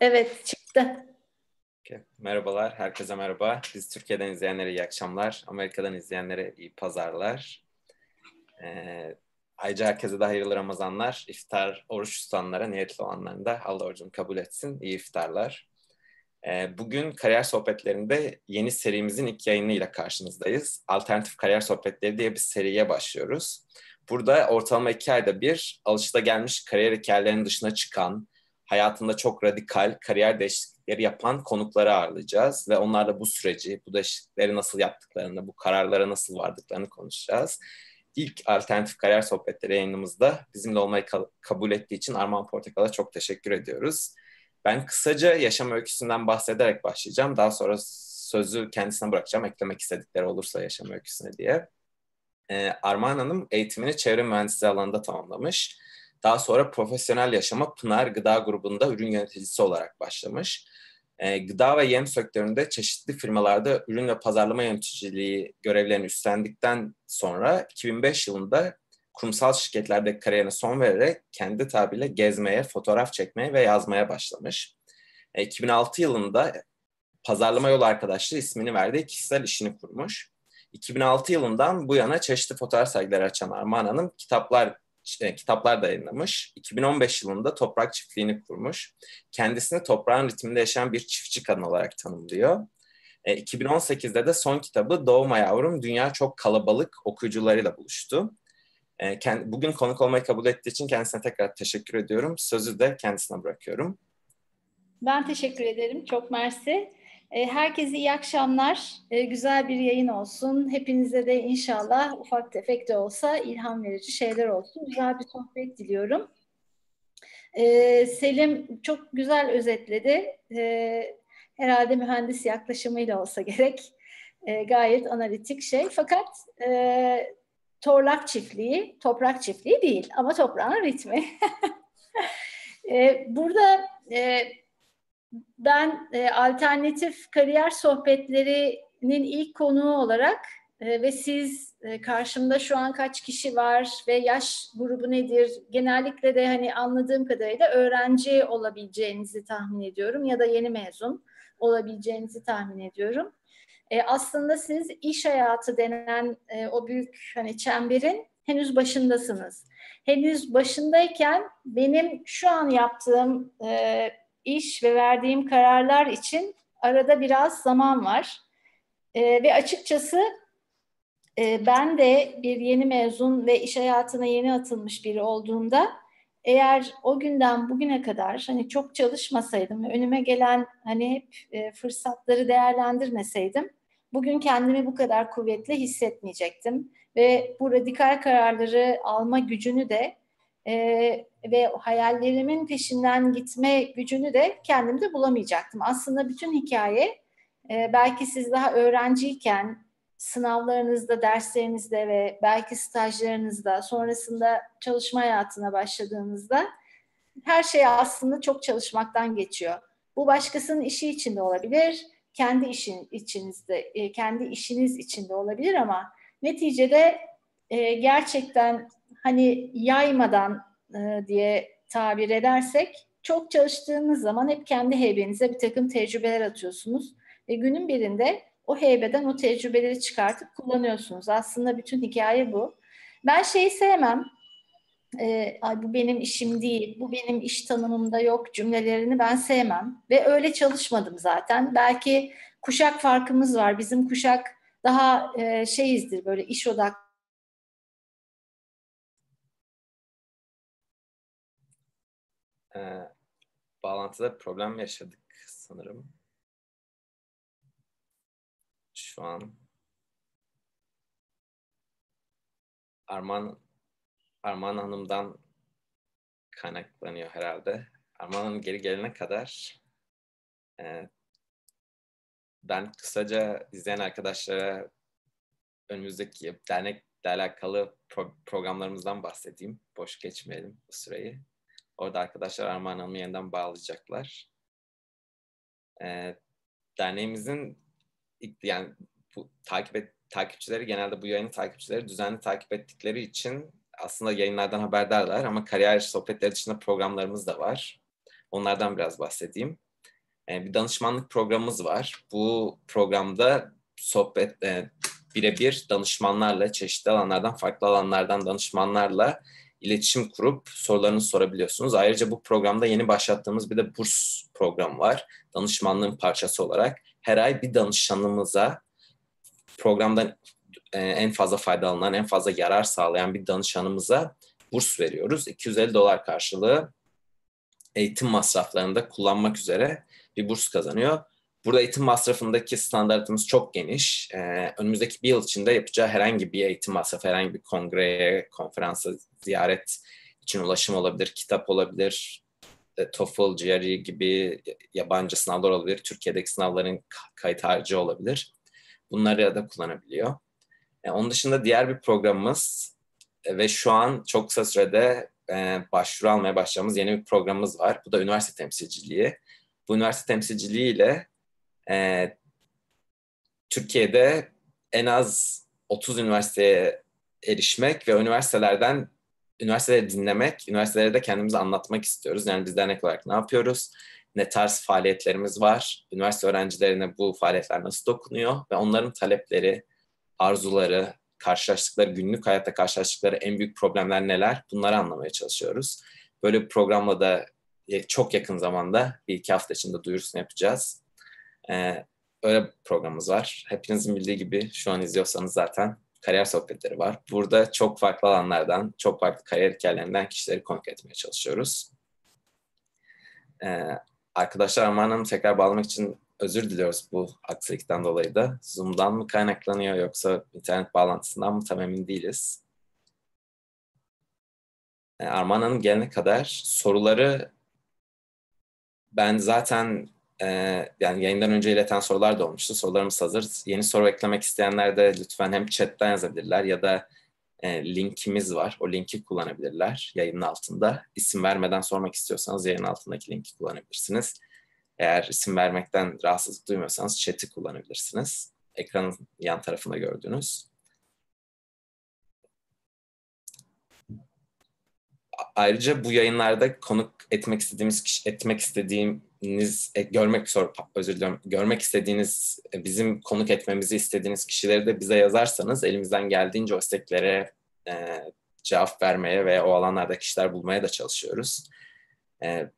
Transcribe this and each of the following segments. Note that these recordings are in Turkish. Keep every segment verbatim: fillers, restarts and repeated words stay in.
Evet, çıktı. Okay. Merhabalar, herkese merhaba. Biz Türkiye'den izleyenlere iyi akşamlar, Amerika'dan izleyenlere iyi pazarlar. Ee, ayrıca herkese de hayırlı Ramazanlar, iftar oruç tutanlara, niyetli olanların da Allah orucunu kabul etsin, iyi iftarlar. Ee, bugün kariyer sohbetlerinde yeni serimizin ilk yayınıyla karşınızdayız. Alternatif kariyer sohbetleri diye bir seriye başlıyoruz. Burada ortalama iki ayda bir alışılagelmiş kariyer hikayelerinin dışına çıkan, hayatında çok radikal kariyer değişiklikleri yapan konukları ağırlayacağız ve onlarla bu süreci, bu değişiklikleri nasıl yaptıklarını, bu kararlara nasıl vardıklarını konuşacağız. İlk alternatif kariyer sohbetleri yayınımızda bizimle olmayı kabul ettiği için Armağan Portakal'a çok teşekkür ediyoruz. Ben kısaca yaşam öyküsünden bahsederek başlayacağım. Daha sonra sözü kendisine bırakacağım, eklemek istedikleri olursa yaşam öyküsüne diye. Ee, Armağan Hanım eğitimini çevre mühendisliği alanında tamamlamış. Daha sonra profesyonel yaşama Pınar Gıda Grubu'nda ürün yöneticisi olarak başlamış. E, gıda ve yem sektöründe çeşitli firmalarda ürün ve pazarlama yöneticiliği görevlerini üstlendikten sonra iki bin beş yılında kurumsal şirketlerde kariyerine son vererek kendi tabiriyle gezmeye, fotoğraf çekmeye ve yazmaya başlamış. E, iki bin altı yılında Pazarlama Yol Arkadaşları ismini verdiği kişisel işini kurmuş. iki bin altı yılından bu yana çeşitli fotoğraf sergileri açan Armağan Hanım kitaplar kitaplar da yayınlamış. iki bin on beş yılında Toprak Çiftliği'ni kurmuş. Kendisini toprağın ritminde yaşayan bir çiftçi kadın olarak tanımlıyor. E, iki bin on sekizde de son kitabı Doğma Yavrum, Dünya Çok Kalabalık okuyucularıyla buluştu. E, kend, bugün konuk olmayı kabul ettiği için kendisine tekrar teşekkür ediyorum. Sözü de kendisine bırakıyorum. Ben teşekkür ederim. Çok mersi. E, herkese iyi akşamlar. E, güzel bir yayın olsun. Hepinize de inşallah ufak tefek de olsa ilham verici şeyler olsun. Güzel bir sohbet diliyorum. E, Selim çok güzel özetledi. E, herhalde mühendis yaklaşımıyla olsa gerek. E, gayet analitik şey. Fakat e, torlak çiftliği, toprak çiftliği değil ama toprağın ritmi. e, burada... E, Ben e, alternatif kariyer sohbetlerinin ilk konuğu olarak e, ve siz e, karşımda şu an kaç kişi var ve yaş grubu nedir? Genellikle de hani anladığım kadarıyla öğrenci olabileceğinizi tahmin ediyorum ya da yeni mezun olabileceğinizi tahmin ediyorum. E, aslında siz iş hayatı denen e, o büyük hani çemberin henüz başındasınız. Henüz başındayken benim şu an yaptığım e, iş ve verdiğim kararlar için arada biraz zaman var. E, ve açıkçası e, ben de bir yeni mezun ve iş hayatına yeni atılmış biri olduğumda eğer o günden bugüne kadar hani çok çalışmasaydım ve önüme gelen hani hep e, fırsatları değerlendirmeseydim bugün kendimi bu kadar kuvvetli hissetmeyecektim. Ve bu radikal kararları alma gücünü de Ee, ve hayallerimin peşinden gitme gücünü de kendimde bulamayacaktım. Aslında bütün hikaye e, belki siz daha öğrenciyken sınavlarınızda, derslerinizde ve belki stajlarınızda, sonrasında çalışma hayatına başladığınızda her şey aslında çok çalışmaktan geçiyor. Bu başkasının işi için de olabilir, kendi işin içinizde, e, kendi işiniz için de olabilir ama neticede e, gerçekten hani yaymadan e, diye tabir edersek çok çalıştığınız zaman hep kendi heybenize bir takım tecrübeler atıyorsunuz. Ve günün birinde o heybeden o tecrübeleri çıkartıp kullanıyorsunuz. Aslında bütün hikaye bu. Ben şeyi sevmem, e, ay bu benim işim değil, bu benim iş tanımımda yok cümlelerini ben sevmem. Ve öyle çalışmadım zaten. Belki kuşak farkımız var. Bizim kuşak daha e, şeyizdir böyle iş odaklı. Ee, bağlantıda problem yaşadık sanırım. Şu an Armağan Armağan Hanım'dan kaynaklanıyor herhalde. Armağan Hanım geri gelene kadar e, ben kısaca izleyen arkadaşlara önümüzdeki dernekle alakalı pro programlarımızdan bahsedeyim. Boş geçmeyelim bu süreyi. Orada arkadaşlar Armağan Hanım'ı yeniden bağlayacaklar. Ee, derneğimizin yani bu, takip et, takipçileri genelde bu yayını takipçileri düzenli takip ettikleri için aslında yayınlardan haberdarlar ama kariyer sohbetleri dışında programlarımız da var. Onlardan biraz bahsedeyim. bir danışmanlık programımız var. Bu programda sohbet e, birebir danışmanlarla, çeşitli alanlardan, farklı alanlardan danışmanlarla iletişim kurup sorularınızı sorabiliyorsunuz. Ayrıca bu programda yeni başlattığımız bir de burs programı var. Danışmanlığın parçası olarak her ay bir danışanımıza programdan e, en fazla faydalanan, en fazla yarar sağlayan bir danışanımıza burs veriyoruz. iki yüz elli dolar karşılığı eğitim masraflarında kullanmak üzere bir burs kazanıyor. Burada eğitim masrafındaki standartımız çok geniş. Ee, önümüzdeki bir yıl içinde yapacağı herhangi bir eğitim masrafı, herhangi bir kongreye, konferansa, ziyaret için ulaşım olabilir, kitap olabilir, TOEFL, G R E gibi yabancı sınavlar olabilir, Türkiye'deki sınavların kayıt harcı olabilir. Bunları da kullanabiliyor. Ee, onun dışında diğer bir programımız ve şu an çok kısa sürede e, başvuru almaya başlayacağımız yeni bir programımız var. Bu da üniversite temsilciliği. Bu üniversite temsilciliğiyle e, Türkiye'de en az otuz üniversiteye erişmek ve üniversitelerden üniversiteleri dinlemek, üniversitelere de kendimizi anlatmak istiyoruz. Yani biz dernek olarak ne yapıyoruz, ne tarz faaliyetlerimiz var, üniversite öğrencilerine bu faaliyetler nasıl dokunuyor ve onların talepleri, arzuları, karşılaştıkları, günlük hayatta karşılaştıkları en büyük problemler neler, bunları anlamaya çalışıyoruz. Böyle bir programla da çok yakın zamanda, bir iki hafta içinde duyurusunu yapacağız. Ee, öyle bir programımız var. Hepinizin bildiği gibi şu an izliyorsanız zaten kariyer sohbetleri var. Burada çok farklı alanlardan, çok farklı kariyer hikayelerinden kişileri konuk etmeye çalışıyoruz. Ee, arkadaşlar, Armağan Hanım, tekrar bağlamak için özür diliyoruz bu aksilikten dolayı da. Zoom'dan mı kaynaklanıyor yoksa internet bağlantısından mı, tam emin değiliz. Ee, Armağan Hanım gelene kadar soruları ben zaten e, yani yayından önce ileten sorular da olmuştu. Sorularımız hazır. Yeni soru eklemek isteyenler de lütfen hem chatten yazabilirler ya da e, linkimiz var. O linki kullanabilirler yayının altında. İsim vermeden sormak istiyorsanız yayın altındaki linki kullanabilirsiniz. Eğer isim vermekten rahatsızlık duymuyorsanız chat'i kullanabilirsiniz. Ekranın yan tarafında gördüğünüz. Ayrıca bu yayınlarda konuk etmek istediğimiz kişi, etmek istediğiniz, görmek zor, özür dilerim, görmek istediğiniz, bizim konuk etmemizi istediğiniz kişileri de bize yazarsanız elimizden geldiğince o isteklere e, cevap vermeye ve o alanlarda kişiler bulmaya da çalışıyoruz. E,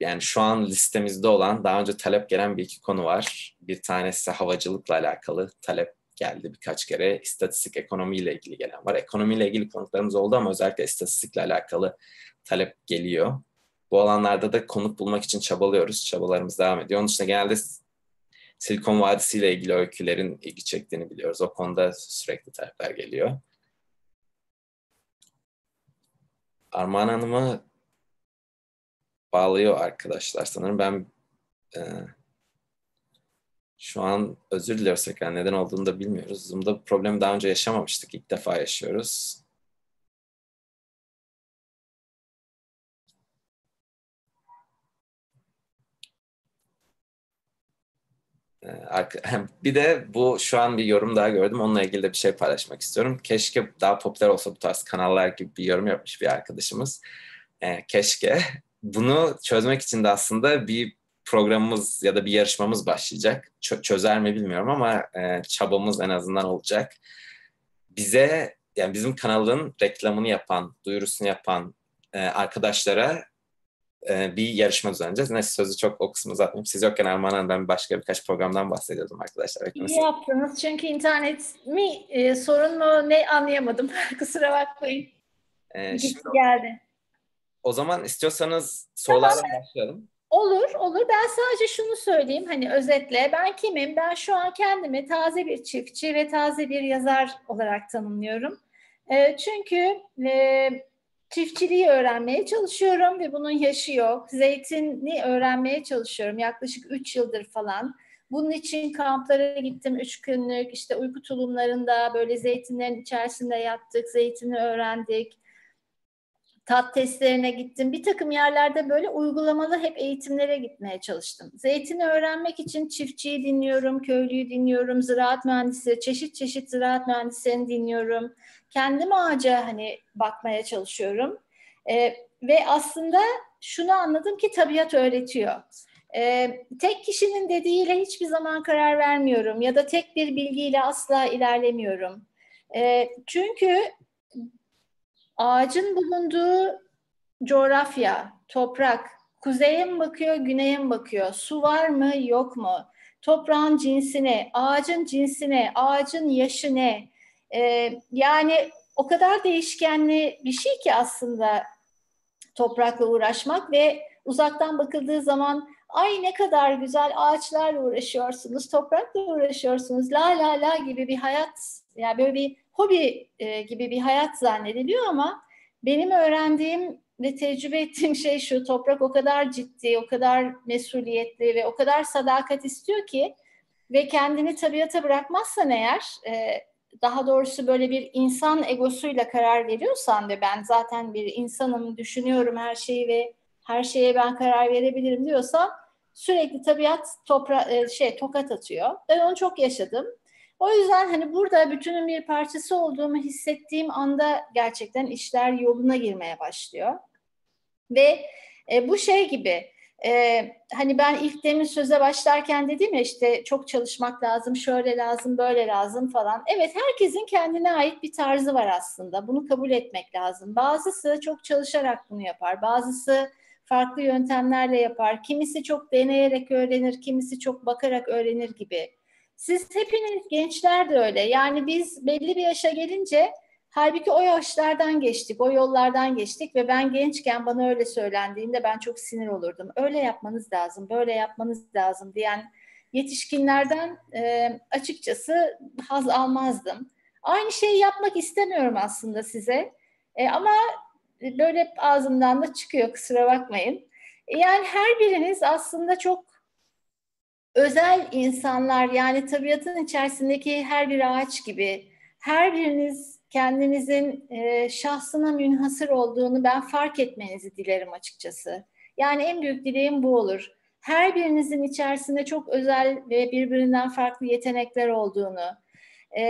yani şu an listemizde olan, daha önce talep gelen bir iki konu var. Bir tanesi havacılıkla alakalı talep geldi birkaç kere. İstatistik, ekonomiyle ilgili gelen var. Ekonomiyle ilgili konuklarımız oldu ama özellikle istatistikle alakalı talep geliyor. Bu alanlarda da konuk bulmak için çabalıyoruz. Çabalarımız devam ediyor. Onun dışında genelde Silikon Vadisi ile ilgili öykülerin ilgi çektiğini biliyoruz. O konuda sürekli talepler geliyor. Armağan Hanım'ı bağlıyor arkadaşlar sanırım. Ben e Şu an özür diliyoruz tekrar. Neden olduğunu da bilmiyoruz. Zoom'da bu problemi daha önce yaşamamıştık. İlk defa yaşıyoruz. Bir de bu, şu an bir yorum daha gördüm. Onunla ilgili de bir şey paylaşmak istiyorum. Keşke daha popüler olsa bu tarz kanallar gibi bir yorum yapmış bir arkadaşımız. Keşke. Bunu çözmek için de aslında bir programımız ya da bir yarışmamız başlayacak. Çö çözer mi bilmiyorum ama e, çabamız en azından olacak. Bize, yani bizim kanalın reklamını yapan, duyurusunu yapan e, arkadaşlara e, bir yarışma düzenleyeceğiz. Neyse, sözü çok o kısmı uzatmayayım. Siz yokken Armağan Hanım, ben başka birkaç programdan bahsediyordum arkadaşlar. İyi mesela yaptınız, çünkü internet mi e, sorun mu ne anlayamadım. Kusura bakmayın. E, Gitti geldi. O zaman istiyorsanız sorularla tamam, başlayalım. Olur, olur. Ben sadece şunu söyleyeyim, hani özetle. Ben kimim? Ben şu an kendimi taze bir çiftçi ve taze bir yazar olarak tanımlıyorum. E, çünkü e, çiftçiliği öğrenmeye çalışıyorum ve bunun yaşı yok. Zeytini öğrenmeye çalışıyorum yaklaşık üç yıldır falan. Bunun için kamplara gittim, üç günlük. İşte uyku tulumlarında böyle zeytinlerin içerisinde yattık, zeytini öğrendik. Tat testlerine gittim. Bir takım yerlerde böyle uygulamalı hep eğitimlere gitmeye çalıştım. Zeytini öğrenmek için çiftçiyi dinliyorum, köylüyü dinliyorum, ziraat mühendisi, çeşit çeşit ziraat mühendislerini dinliyorum. Kendim ağaca hani bakmaya çalışıyorum. Ee, ve aslında şunu anladım ki tabiat öğretiyor. Ee, tek kişinin dediğiyle hiçbir zaman karar vermiyorum ya da tek bir bilgiyle asla ilerlemiyorum. Ee, çünkü ağacın bulunduğu coğrafya, toprak, kuzeye mi bakıyor, güneye mi bakıyor, su var mı, yok mu, toprağın cinsi ne, ağacın cinsi ne, ağacın yaşı ne? Ee, yani o kadar değişkenli bir şey ki aslında toprakla uğraşmak ve uzaktan bakıldığı zaman ay ne kadar güzel ağaçlarla uğraşıyorsunuz, toprakla uğraşıyorsunuz, la la la gibi bir hayat, yani böyle bir hobi e, gibi bir hayat zannediliyor ama benim öğrendiğim ve tecrübe ettiğim şey şu: toprak o kadar ciddi, o kadar mesuliyetli ve o kadar sadakat istiyor ki ve kendini tabiata bırakmazsan eğer, e, daha doğrusu böyle bir insan egosuyla karar veriyorsan ve ben zaten bir insanım, düşünüyorum her şeyi ve her şeye ben karar verebilirim diyorsa sürekli tabiat topra şey tokat atıyor. Ben onu çok yaşadım. O yüzden hani burada bütünün bir parçası olduğumu hissettiğim anda gerçekten işler yoluna girmeye başlıyor. Ve e, bu şey gibi e, hani ben ilk demin söze başlarken dedim ya, işte çok çalışmak lazım, şöyle lazım, böyle lazım falan. Evet, herkesin kendine ait bir tarzı var aslında. Bunu kabul etmek lazım. Bazısı çok çalışarak bunu yapar, bazısı farklı yöntemlerle yapar. Kimisi çok deneyerek öğrenir, kimisi çok bakarak öğrenir gibi. Siz hepiniz gençler de öyle. Yani biz belli bir yaşa gelince, halbuki o yaşlardan geçtik, o yollardan geçtik ve ben gençken bana öyle söylendiğinde ben çok sinir olurdum. Öyle yapmanız lazım, böyle yapmanız lazım diyen yetişkinlerden e, açıkçası haz almazdım. Aynı şeyi yapmak istemiyorum aslında size. E, ama böyle hep ağzımdan da çıkıyor, kusura bakmayın. Yani her biriniz aslında çok özel insanlar, yani tabiatın içerisindeki her bir ağaç gibi. Her biriniz kendinizin e, şahsına münhasır olduğunu ben fark etmenizi dilerim açıkçası. Yani en büyük dileğim bu olur. Her birinizin içerisinde çok özel ve birbirinden farklı yetenekler olduğunu e,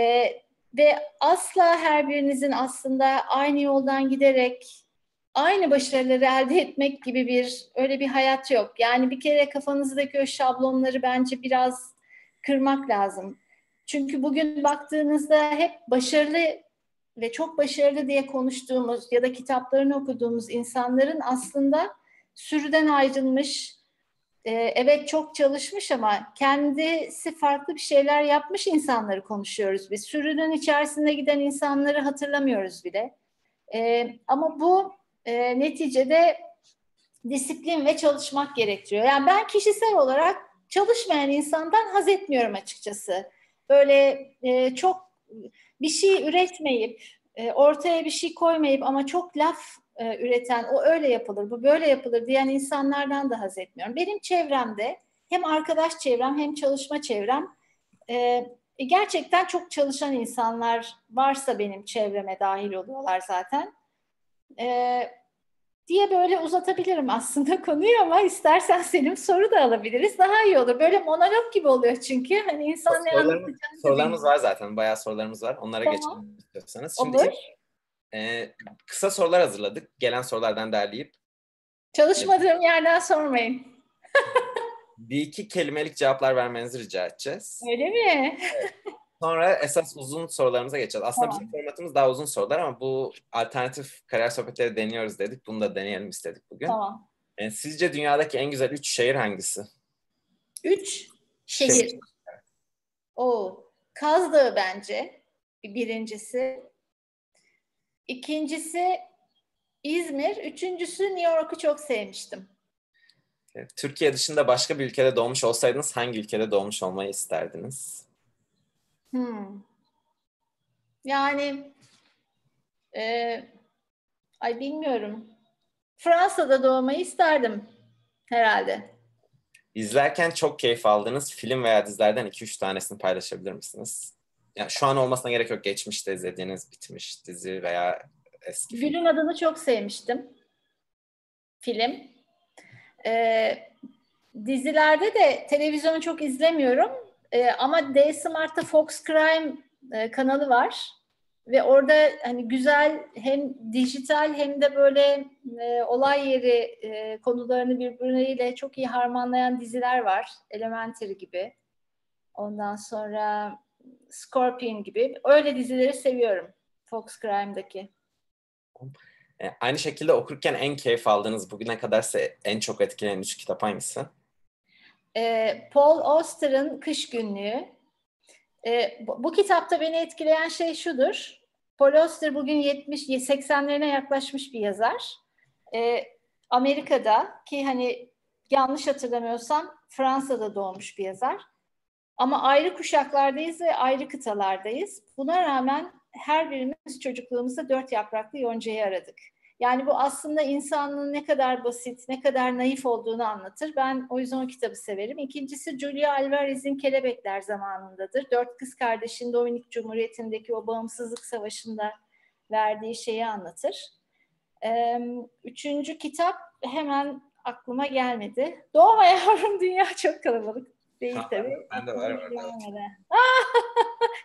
ve asla her birinizin aslında aynı yoldan giderek aynı başarıları elde etmek gibi bir, öyle bir hayat yok. Yani bir kere kafanızdaki o şablonları bence biraz kırmak lazım. Çünkü bugün baktığınızda hep başarılı ve çok başarılı diye konuştuğumuz ya da kitaplarını okuduğumuz insanların aslında sürüden ayrılmış, evet çok çalışmış ama kendisi farklı bir şeyler yapmış insanları konuşuyoruz biz. Sürünün içerisinde giden insanları hatırlamıyoruz bile. Ama bu E, neticede disiplin ve çalışmak gerektiriyor. Yani ben kişisel olarak çalışmayan insandan haz etmiyorum açıkçası. Böyle e, çok bir şey üretmeyip, e, ortaya bir şey koymayıp ama çok laf e, üreten, o öyle yapılır, bu böyle yapılır diyen insanlardan da haz etmiyorum. Benim çevremde, hem arkadaş çevrem hem çalışma çevrem, e, gerçekten çok çalışan insanlar varsa benim çevreme dahil oluyorlar zaten. Ee, diye böyle uzatabilirim aslında konuyu ama istersen Selim soru da alabiliriz. Daha iyi olur. Böyle monolog gibi oluyor çünkü. Hani insan ne anlatacağını... Sorularımız var zaten. Bayağı sorularımız var. Onlara tamam. Geçelim istiyorsanız. Şimdi ilk, e, kısa sorular hazırladık. Gelen sorulardan derleyip. Çalışmadığım evet. Yerden sormayın. Bir iki kelimelik cevaplar vermenizi rica edeceğiz. Öyle mi? Evet. Sonra esas uzun sorularımıza geçeceğiz. Aslında tamam. Bizim formatımız daha uzun sorular ama bu alternatif kariyer sohbetleri deniyoruz dedik. Bunu da deneyelim istedik bugün. Tamam. Yani sizce dünyadaki en güzel üç şehir hangisi? Üç şehir. şehir. Oo, Kaz Dağı bence birincisi. İkincisi İzmir. Üçüncüsü New York'u çok sevmiştim. Türkiye dışında başka bir ülkede doğmuş olsaydınız hangi ülkede doğmuş olmayı isterdiniz? Hmm. Yani e, ay bilmiyorum. Fransa'da doğmayı isterdim herhalde. İzlerken çok keyif aldığınız film veya dizilerden iki üç tanesini paylaşabilir misiniz? Yani şu an olmasına gerek yok. Geçmişte izlediğiniz bitmiş dizi veya eski film. Gül'ün adını çok sevmiştim. Film. E, dizilerde de televizyonu çok izlemiyorum. Ee, ama D Smart'ta Fox Crime e, kanalı var. Ve orada hani güzel hem dijital hem de böyle e, olay yeri e, konularını birbirleriyle çok iyi harmanlayan diziler var. Elementary gibi. Ondan sonra Scorpion gibi. Öyle dizileri seviyorum. Fox Crime'daki. E, aynı şekilde okurken en keyif aldığınız, bugüne kadarsa en çok etkileyen üç kitap hangisi? E, Paul Auster'ın Kış Günlüğü. E, bu, bu kitapta beni etkileyen şey şudur. Paul Auster bugün yetmiş seksenlerine yaklaşmış bir yazar. E, Amerika'da ki hani yanlış hatırlamıyorsam Fransa'da doğmuş bir yazar. Ama ayrı kuşaklardayız ve ayrı kıtalardayız. Buna rağmen her birimiz çocukluğumuzda dört yapraklı yoncayı aradık. Yani bu aslında insanlığın ne kadar basit, ne kadar naif olduğunu anlatır. Ben o yüzden o kitabı severim. İkincisi Julia Alvarez'in Kelebekler zamanındadır. Dört kız kardeşin Dominik Cumhuriyeti'ndeki o bağımsızlık savaşında verdiği şeyi anlatır. Üçüncü kitap hemen aklıma gelmedi. Doğma yavrum, dünya çok kalabalık değil tabii. Ben de var.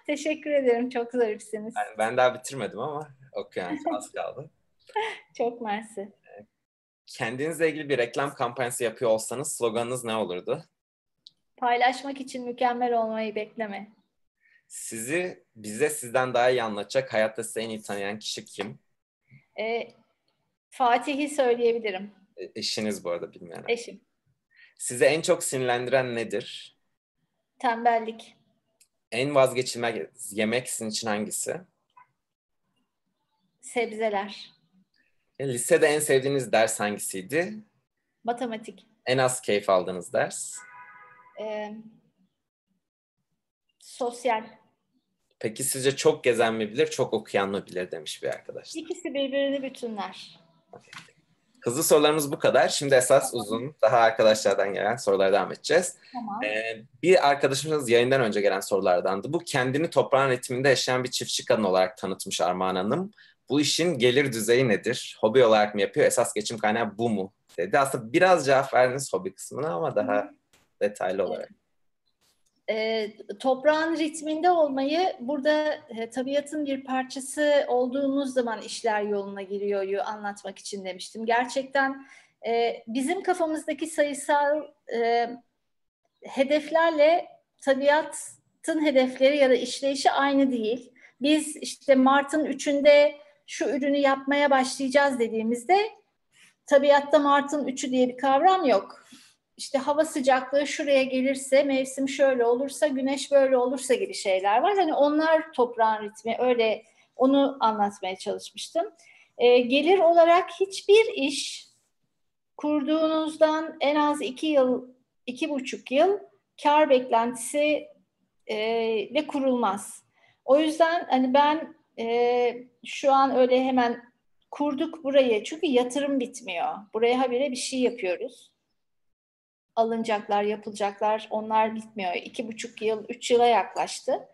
Teşekkür ederim, çok zarifsiniz. Yani ben daha bitirmedim ama okuyan az kaldı. Çok mersi. Kendinizle ilgili bir reklam kampanyası yapıyor olsanız sloganınız ne olurdu? Paylaşmak için mükemmel olmayı bekleme. Sizi bize sizden daha iyi anlatacak, hayatta sizi en iyi tanıyan kişi kim? E, Fatih'i söyleyebilirim. E, eşiniz bu arada, bilmeyen. Eşim. Sizi en çok sinirlendiren nedir? Tembellik. En vazgeçilmez yemek sizin için hangisi? Sebzeler. Lisede en sevdiğiniz ders hangisiydi? Matematik. En az keyif aldığınız ders? Ee, sosyal. Peki sizce çok gezen mi bilir, çok okuyan mı bilir demiş bir arkadaş. İkisi birbirini bütünler. Hızlı sorularımız bu kadar. Şimdi esas tamam. Uzun, daha arkadaşlardan gelen sorulara devam edeceğiz. Tamam. Ee, bir arkadaşımız yayından önce gelen sorulardandı. Bu kendini toprağın ritminde yaşayan bir çiftçi kadın olarak tanıtmış Armağan Hanım. Bu işin gelir düzeyi nedir? Hobi olarak mı yapıyor? Esas geçim kaynağı bu mu? Dedi. Aslında biraz cevap verdiniz hobi kısmına ama daha hmm. detaylı olarak. E, toprağın ritminde olmayı, burada e, tabiatın bir parçası olduğumuz zaman işler yoluna giriyor anlatmak için demiştim. Gerçekten e, bizim kafamızdaki sayısal e, hedeflerle tabiatın hedefleri ya da işleyişi aynı değil. Biz işte Mart'ın üçünde şu ürünü yapmaya başlayacağız dediğimizde tabiatta Mart'ın üçü diye bir kavram yok. İşte hava sıcaklığı şuraya gelirse, mevsim şöyle olursa, güneş böyle olursa gibi şeyler var. Hani onlar toprağın ritmi, öyle onu anlatmaya çalışmıştım. E, gelir olarak hiçbir iş kurduğunuzdan en az iki yıl, iki buçuk yıl kar beklentisi e, ile kurulmaz. O yüzden hani ben e, şu an öyle hemen kurduk burayı, çünkü yatırım bitmiyor. Buraya habire bir şey yapıyoruz. Alınacaklar, yapılacaklar, onlar bitmiyor. İki buçuk yıl, üç yıla yaklaştı.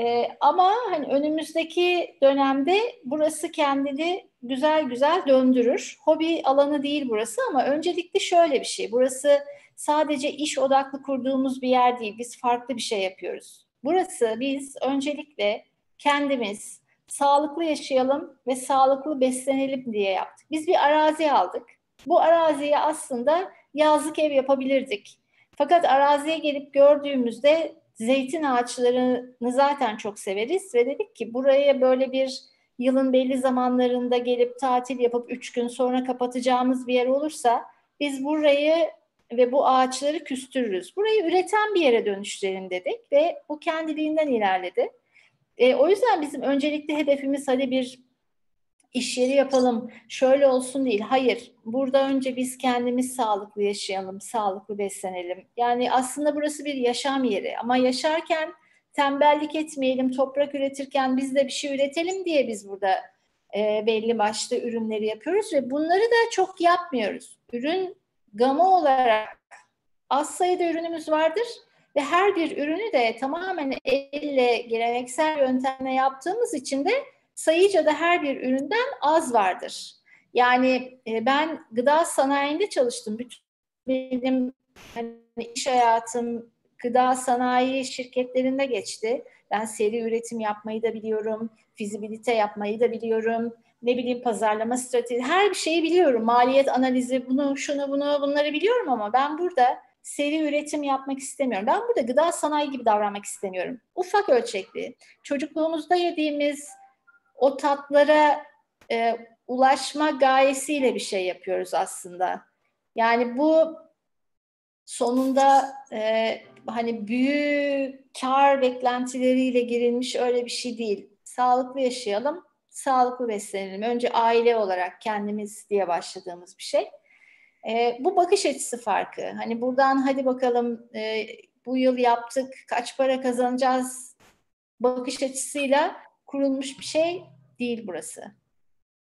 Ee, ama hani önümüzdeki dönemde burası kendini güzel güzel döndürür. Hobi alanı değil burası ama öncelikli şöyle bir şey. Burası sadece iş odaklı kurduğumuz bir yer değil. Biz farklı bir şey yapıyoruz. Burası biz öncelikle kendimiz sağlıklı yaşayalım ve sağlıklı beslenelim diye yaptık. Biz bir arazi aldık. Bu araziyi aslında yazlık ev yapabilirdik. Fakat araziye gelip gördüğümüzde zeytin ağaçlarını zaten çok severiz ve dedik ki buraya böyle bir yılın belli zamanlarında gelip tatil yapıp üç gün sonra kapatacağımız bir yer olursa biz burayı ve bu ağaçları küstürürüz. Burayı üreten bir yere dönüştürelim dedik ve bu kendiliğinden ilerledi. E, o yüzden bizim öncelikli hedefimiz hadi bir İş yeri yapalım, şöyle olsun değil. Hayır, burada önce biz kendimiz sağlıklı yaşayalım, sağlıklı beslenelim. Yani aslında burası bir yaşam yeri ama yaşarken tembellik etmeyelim, toprak üretirken biz de bir şey üretelim diye biz burada e, belli başlı ürünleri yapıyoruz ve bunları da çok yapmıyoruz. Ürün gamı olarak az sayıda ürünümüz vardır ve her bir ürünü de tamamen elle, geleneksel yöntemle yaptığımız için de sayıca da her bir üründen az vardır. Yani ben gıda sanayinde çalıştım. Bütün benim hani iş hayatım gıda sanayi şirketlerinde geçti. Ben seri üretim yapmayı da biliyorum, fizibilite yapmayı da biliyorum, ne bileyim pazarlama stratejisi, her bir şeyi biliyorum. Maliyet analizi, bunu, şunu, bunu, bunları biliyorum ama ben burada seri üretim yapmak istemiyorum. Ben burada gıda sanayi gibi davranmak istemiyorum. Ufak ölçekli, çocukluğumuzda yediğimiz o tatlara e, ulaşma gayesiyle bir şey yapıyoruz aslında. Yani bu sonunda e, hani büyük kar beklentileriyle girilmiş öyle bir şey değil. Sağlıklı yaşayalım, sağlıklı beslenelim. Önce aile olarak kendimiz diye başladığımız bir şey. E, bu bakış açısı farkı. Hani buradan hadi bakalım e, bu yıl yaptık, kaç para kazanacağız bakış açısıyla kurulmuş bir şey değil burası.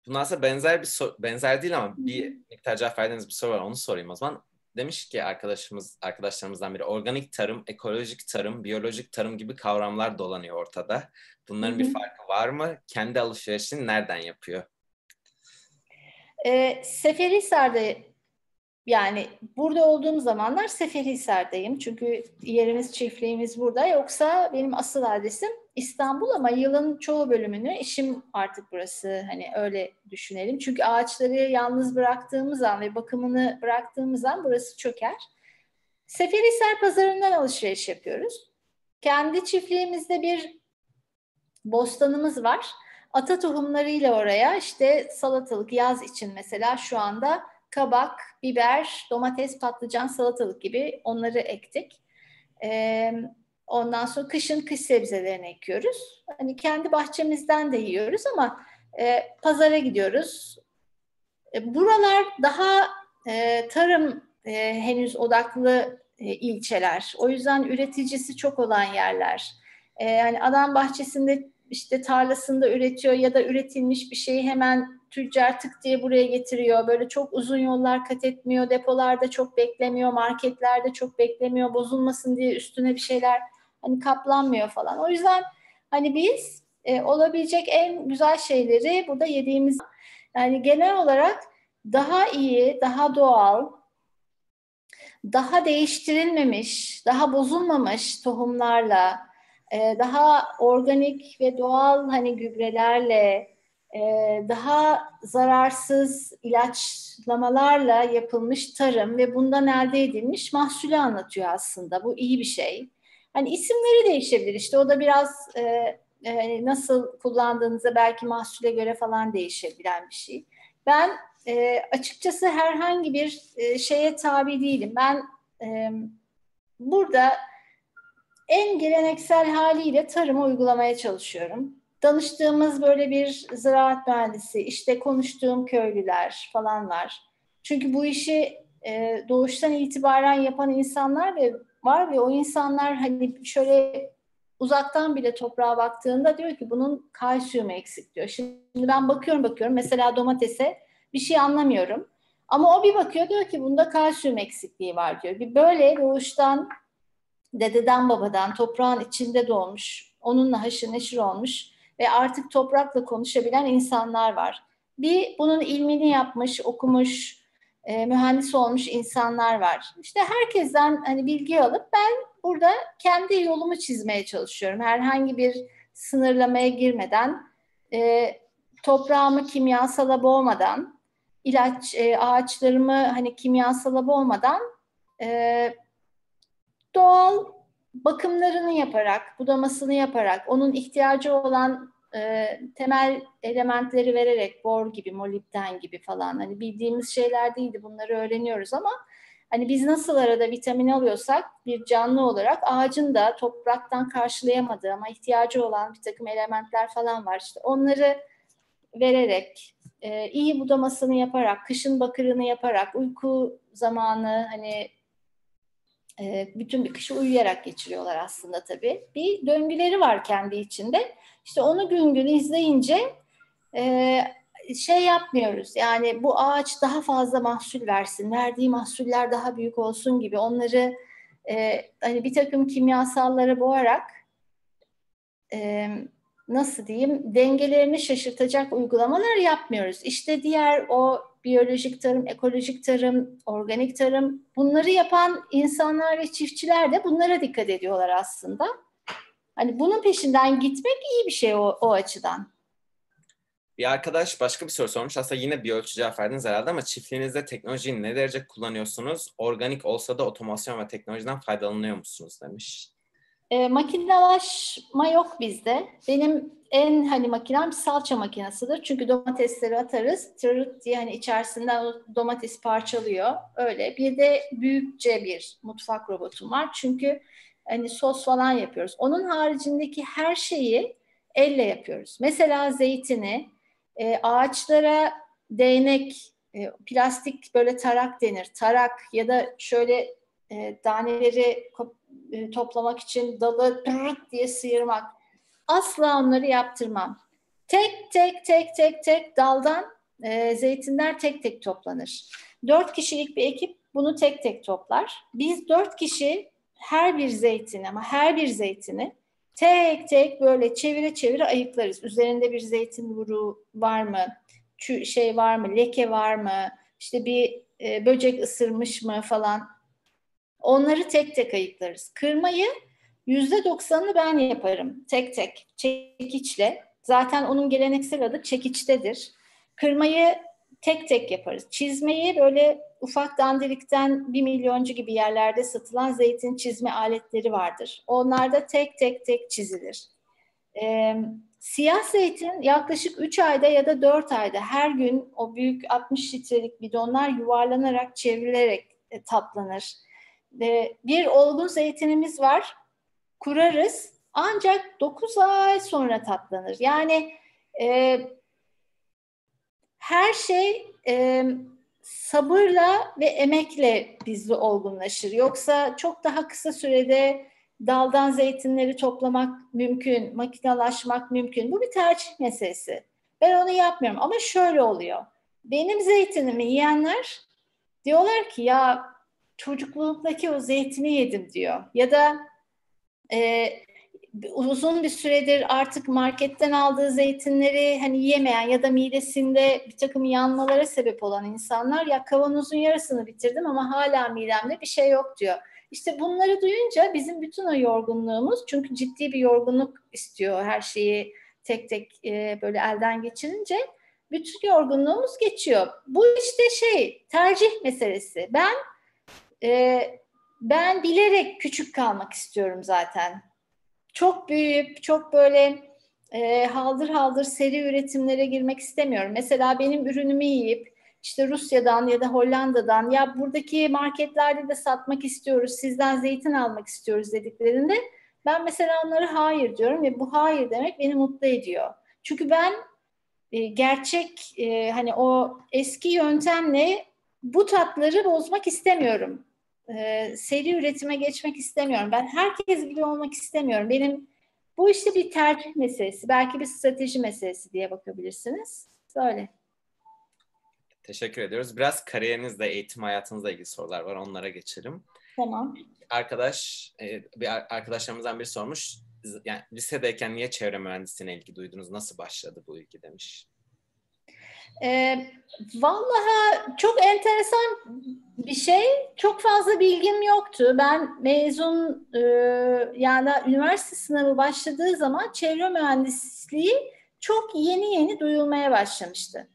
Bundan sonra benzer bir soru, benzer değil ama bir miktar cevap verdiğiniz bir soru var, onu sorayım o zaman. Demiş ki arkadaşımız, arkadaşlarımızdan biri, organik tarım, ekolojik tarım, biyolojik tarım gibi kavramlar dolanıyor ortada. Bunların Hı-hı. bir farkı var mı? Kendi alışverişini nereden yapıyor? E, Seferihisar'da, yani burada olduğum zamanlar Seferihisar'dayım. Çünkü yerimiz, çiftliğimiz burada. Yoksa benim asıl adresim İstanbul ama yılın çoğu bölümünü işim artık burası. Hani öyle düşünelim. Çünkü ağaçları yalnız bıraktığımız an ve bakımını bıraktığımız an burası çöker. Seferihisar pazarından alışveriş yapıyoruz. Kendi çiftliğimizde bir bostanımız var. Ata tohumlarıyla oraya işte salatalık, yaz için mesela şu anda kabak, biber, domates, patlıcan, salatalık gibi onları ektik. Ee, ondan sonra kışın kış sebzelerini ekiyoruz. Hani kendi bahçemizden de yiyoruz ama e, pazara gidiyoruz. E, buralar daha e, tarım e, henüz odaklı e, ilçeler. O yüzden üreticisi çok olan yerler. E, yani adam bahçesinde işte tarlasında üretiyor ya da üretilmiş bir şeyi hemen tüccar tık diye buraya getiriyor. Böyle çok uzun yollar kat etmiyor. Depolarda çok beklemiyor. Marketlerde çok beklemiyor. Bozulmasın diye üstüne bir şeyler hani kaplanmıyor falan. O yüzden hani biz e, olabilecek en güzel şeyleri burada yediğimiz, yani genel olarak daha iyi, daha doğal, daha değiştirilmemiş, daha bozulmamış tohumlarla, e, daha organik ve doğal hani gübrelerle, daha zararsız ilaçlamalarla yapılmış tarım ve bundan elde edilmiş mahsulü anlatıyor aslında. Bu iyi bir şey. Hani isimleri değişebilir işte, o da biraz e, e, nasıl kullandığınıza, belki mahsule göre falan değişebilen bir şey. Ben e, açıkçası herhangi bir e, şeye tabi değilim. Ben e, burada en geleneksel haliyle tarımı uygulamaya çalışıyorum. Danıştığımız böyle bir ziraat mühendisi, işte konuştuğum köylüler falan var. Çünkü bu işi e, doğuştan itibaren yapan insanlar ve var ve o insanlar hani şöyle uzaktan bile toprağa baktığında diyor ki bunun kalsiyumu eksik diyor. Şimdi ben bakıyorum bakıyorum mesela domatese bir şey anlamıyorum. Ama o bir bakıyor diyor ki bunda kalsiyum eksikliği var diyor. Bir böyle doğuştan dededen babadan toprağın içinde doğmuş, onunla haşır neşir olmuş ve artık toprakla konuşabilen insanlar var. Bir, bunun ilmini yapmış, okumuş, e, mühendis olmuş insanlar var. İşte herkesten hani bilgi alıp ben burada kendi yolumu çizmeye çalışıyorum. Herhangi bir sınırlamaya girmeden, e, toprağımı kimyasala boğmadan, ilaç, e, ağaçlarımı hani kimyasala boğmadan, e, doğal bakımlarını yaparak, budamasını yaparak, onun ihtiyacı olan e, temel elementleri vererek, bor gibi, molibden gibi falan, hani bildiğimiz şeyler değildi, bunları öğreniyoruz ama hani biz nasıl arada vitamin alıyorsak bir canlı olarak, ağacın da topraktan karşılayamadığı ama ihtiyacı olan bir takım elementler falan var, işte onları vererek, e, iyi budamasını yaparak, kışın bakırını yaparak, uyku zamanı hani bütün bir kışı uyuyarak geçiriyorlar aslında tabii. Bir döngüleri var kendi içinde. İşte onu gün gün izleyince şey yapmıyoruz. Yani bu ağaç daha fazla mahsul versin, verdiği mahsuller daha büyük olsun gibi onları hani bir takım kimyasallara boğarak, nasıl diyeyim, dengelerini şaşırtacak uygulamalar yapmıyoruz. İşte diğer o biyolojik tarım, ekolojik tarım, organik tarım, bunları yapan insanlar ve çiftçiler de bunlara dikkat ediyorlar aslında. Hani bunun peşinden gitmek iyi bir şey o, o açıdan. Bir arkadaş başka bir soru sormuş. Aslında yine bir ölçü cevap verdiniz herhalde ama çiftliğinizde teknolojiyi ne derece kullanıyorsunuz? Organik olsa da otomasyon ve teknolojiden faydalanıyor musunuz demiş. E, makinelaşma yok bizde. Benim en hani makinem salça makinesidir. Çünkü domatesleri atarız. Tırırt diye hani içerisinden domates parçalıyor. Öyle. Bir de büyükçe bir mutfak robotum var. Çünkü hani sos falan yapıyoruz. Onun haricindeki her şeyi elle yapıyoruz. Mesela zeytini, e, ağaçlara değnek, e, plastik böyle tarak denir. Tarak ya da şöyle e, taneleri e, toplamak için dalı dırırt diye sıyırmak. Asla onları yaptırmam. Tek tek tek tek tek daldan e, zeytinler tek tek toplanır. Dört kişilik bir ekip bunu tek tek toplar. Biz dört kişi her bir zeytini ama her bir zeytini tek tek böyle çevire çevire ayıklarız. Üzerinde bir zeytin vuru var mı? Şey var mı? Leke var mı? İşte bir e, böcek ısırmış mı falan. Onları tek tek ayıklarız. Kırmayı yüzde doksanını ben yaparım. Tek tek. Çekiçle. Zaten onun geleneksel adı çekiçtedir. Kırmayı tek tek yaparız. Çizmeyi böyle ufak dandirikten bir milyoncu gibi yerlerde satılan zeytin çizme aletleri vardır. Onlar da tek tek tek çizilir. Ee, siyah zeytin yaklaşık üç ayda ya da dört ayda her gün o büyük altmış litrelik bidonlar yuvarlanarak çevrilerek e, tatlanır. Ee, bir olgun zeytinimiz var. Kurarız. Ancak dokuz ay sonra tatlanır. Yani e, her şey e, sabırla ve emekle bizde olgunlaşır. Yoksa çok daha kısa sürede daldan zeytinleri toplamak mümkün, makinalaşmak mümkün. Bu bir tercih meselesi. Ben onu yapmıyorum ama şöyle oluyor. Benim zeytinimi yiyenler diyorlar ki ya çocukluğumdaki o zeytini yedim diyor. Ya da e, uzun bir süredir artık marketten aldığı zeytinleri hani yemeyen ya da midesinde bir takım yanmalara sebep olan insanlar ya kavanozun yarısını bitirdim ama hala midemde bir şey yok diyor. İşte bunları duyunca bizim bütün o yorgunluğumuz, çünkü ciddi bir yorgunluk istiyor her şeyi tek tek e, böyle elden geçirince bütün yorgunluğumuz geçiyor. Bu işte şey tercih meselesi. Ben e, ben bilerek küçük kalmak istiyorum zaten. Çok büyüyüp çok böyle e, haldır haldır seri üretimlere girmek istemiyorum. Mesela benim ürünümü yiyip işte Rusya'dan ya da Hollanda'dan ya buradaki marketlerde de satmak istiyoruz, sizden zeytin almak istiyoruz dediklerinde ben mesela onlara hayır diyorum ve bu hayır demek beni mutlu ediyor. Çünkü ben e, gerçek e, hani o eski yöntemle bu tatları bozmak istemiyorum. Ee, seri üretime geçmek istemiyorum. Ben herkes gibi olmak istemiyorum. Benim bu işte bir tercih meselesi, belki bir strateji meselesi diye bakabilirsiniz. Böyle. Teşekkür ediyoruz. Biraz kariyerinizle, eğitim hayatınızla ilgili sorular var. Onlara geçelim. Tamam. Arkadaş, bir arkadaşlarımızdan biri sormuş. Yani lisedeyken niye çevre mühendisliğine ilgi duydunuz? Nasıl başladı bu ilgi demiş. E, vallahi çok enteresan bir şey. Çok fazla bilgim yoktu. Ben mezun e, yani üniversite sınavı başladığı zaman çevre mühendisliği çok yeni yeni duyulmaya başlamıştı.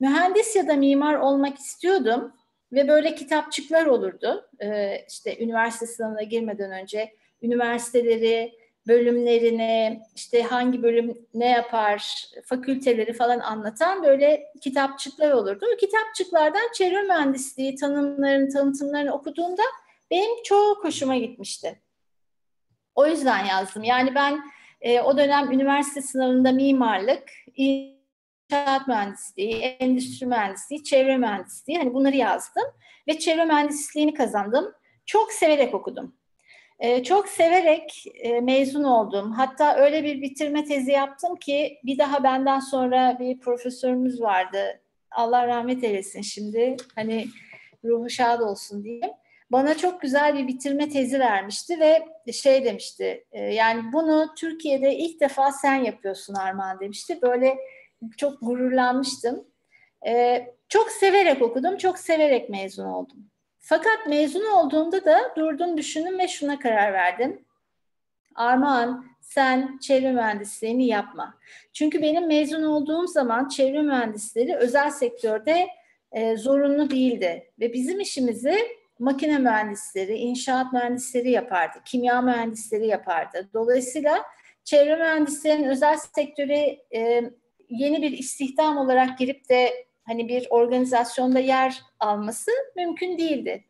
Mühendis ya da mimar olmak istiyordum ve böyle kitapçıklar olurdu. E, işte üniversite sınavına girmeden önce üniversiteleri, bölümlerini, işte hangi bölüm ne yapar, fakülteleri falan anlatan böyle kitapçıklar olurdu. O kitapçıklardan çevre mühendisliği tanımlarını, tanıtımlarını okuduğumda benim çok hoşuma gitmişti. O yüzden yazdım. Yani ben e, o dönem üniversite sınavında mimarlık, inşaat mühendisliği, endüstri mühendisliği, çevre mühendisliği, hani bunları yazdım ve çevre mühendisliğini kazandım. Çok severek okudum. Ee, çok severek e, mezun oldum. Hatta öyle bir bitirme tezi yaptım ki bir daha benden sonra bir profesörümüz vardı. Allah rahmet eylesin şimdi. Hani ruhu şad olsun diyeyim. Bana çok güzel bir bitirme tezi vermişti ve şey demişti. E, yani bunu Türkiye'de ilk defa sen yapıyorsun Armağan demişti. Böyle çok gururlanmıştım. E, çok severek okudum. Çok severek mezun oldum. Fakat mezun olduğumda da durdum, düşündüm ve şuna karar verdim. Armağan, sen çevre mühendisliğini yapma. Çünkü benim mezun olduğum zaman çevre mühendisleri özel sektörde e, zorunlu değildi. Ve bizim işimizi makine mühendisleri, inşaat mühendisleri yapardı, kimya mühendisleri yapardı. Dolayısıyla çevre mühendislerinin özel sektöre e, yeni bir istihdam olarak girip de hani bir organizasyonda yer alması mümkün değildi.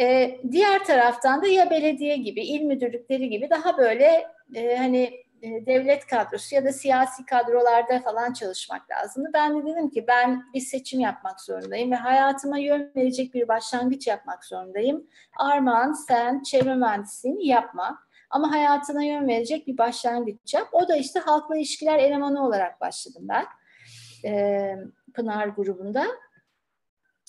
Ee, diğer taraftan da ya belediye gibi, il müdürlükleri gibi daha böyle e, hani e, devlet kadrosu ya da siyasi kadrolarda falan çalışmak lazımdı. Ben de dedim ki ben bir seçim yapmak zorundayım ve hayatıma yön verecek bir başlangıç yapmak zorundayım. Armağan, sen çevre mühendisliğini yapma ama hayatına yön verecek bir başlangıç yap. O da işte halkla ilişkiler elemanı olarak başladım ben ee, Pınar grubunda.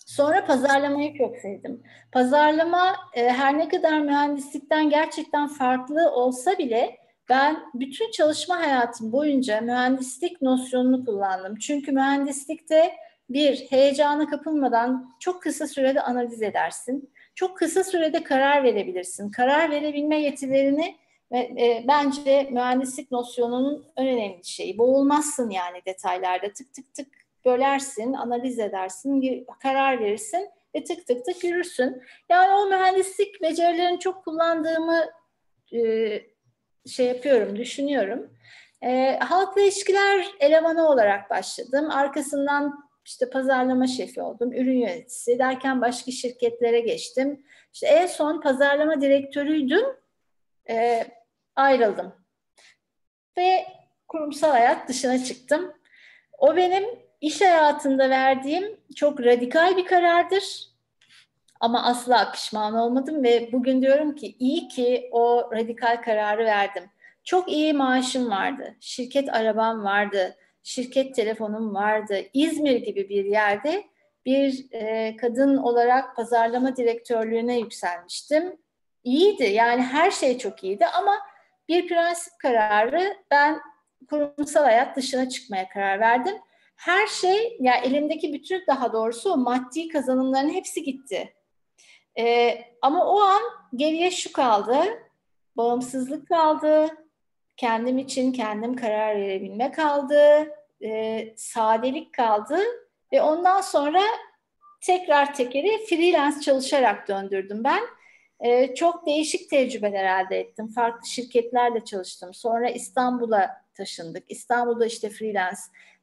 Sonra pazarlamayı çok sevdim. Pazarlama e, her ne kadar mühendislikten gerçekten farklı olsa bile ben bütün çalışma hayatım boyunca mühendislik nosyonunu kullandım. Çünkü mühendislikte bir heyecana kapılmadan çok kısa sürede analiz edersin. Çok kısa sürede karar verebilirsin. Karar verebilme yetilerini e, e, bence mühendislik nosyonunun en önemli şeyi. Boğulmazsın yani detaylarda, tık tık tık. Bölersin, analiz edersin, karar verirsin ve tık tık tık yürürsün. Yani o mühendislik becerilerini çok kullandığımı e, şey yapıyorum, düşünüyorum. E, halkla ilişkiler elemanı olarak başladım. Arkasından işte pazarlama şefi oldum, ürün yöneticisi derken başka şirketlere geçtim. İşte en son pazarlama direktörüydüm, e, ayrıldım. Ve kurumsal hayat dışına çıktım. O benim İş hayatında verdiğim çok radikal bir karardır ama asla pişman olmadım ve bugün diyorum ki iyi ki o radikal kararı verdim. Çok iyi maaşım vardı, şirket arabam vardı, şirket telefonum vardı. İzmir gibi bir yerde bir e, kadın olarak pazarlama direktörlüğüne yükselmiştim. İyiydi yani her şey çok iyiydi ama bir prensip kararı, ben kurumsal hayat dışına çıkmaya karar verdim. Her şey, yani elimdeki bütün, daha doğrusu maddi kazanımların hepsi gitti. Ee, ama o an geriye şu kaldı, bağımsızlık kaldı, kendim için kendim karar verebilme kaldı, e, sadelik kaldı ve ondan sonra tekrar tekeri freelance çalışarak döndürdüm ben. E, çok değişik tecrübeler elde ettim, farklı şirketlerle çalıştım. Sonra İstanbul'a taşındık, İstanbul'da işte freelance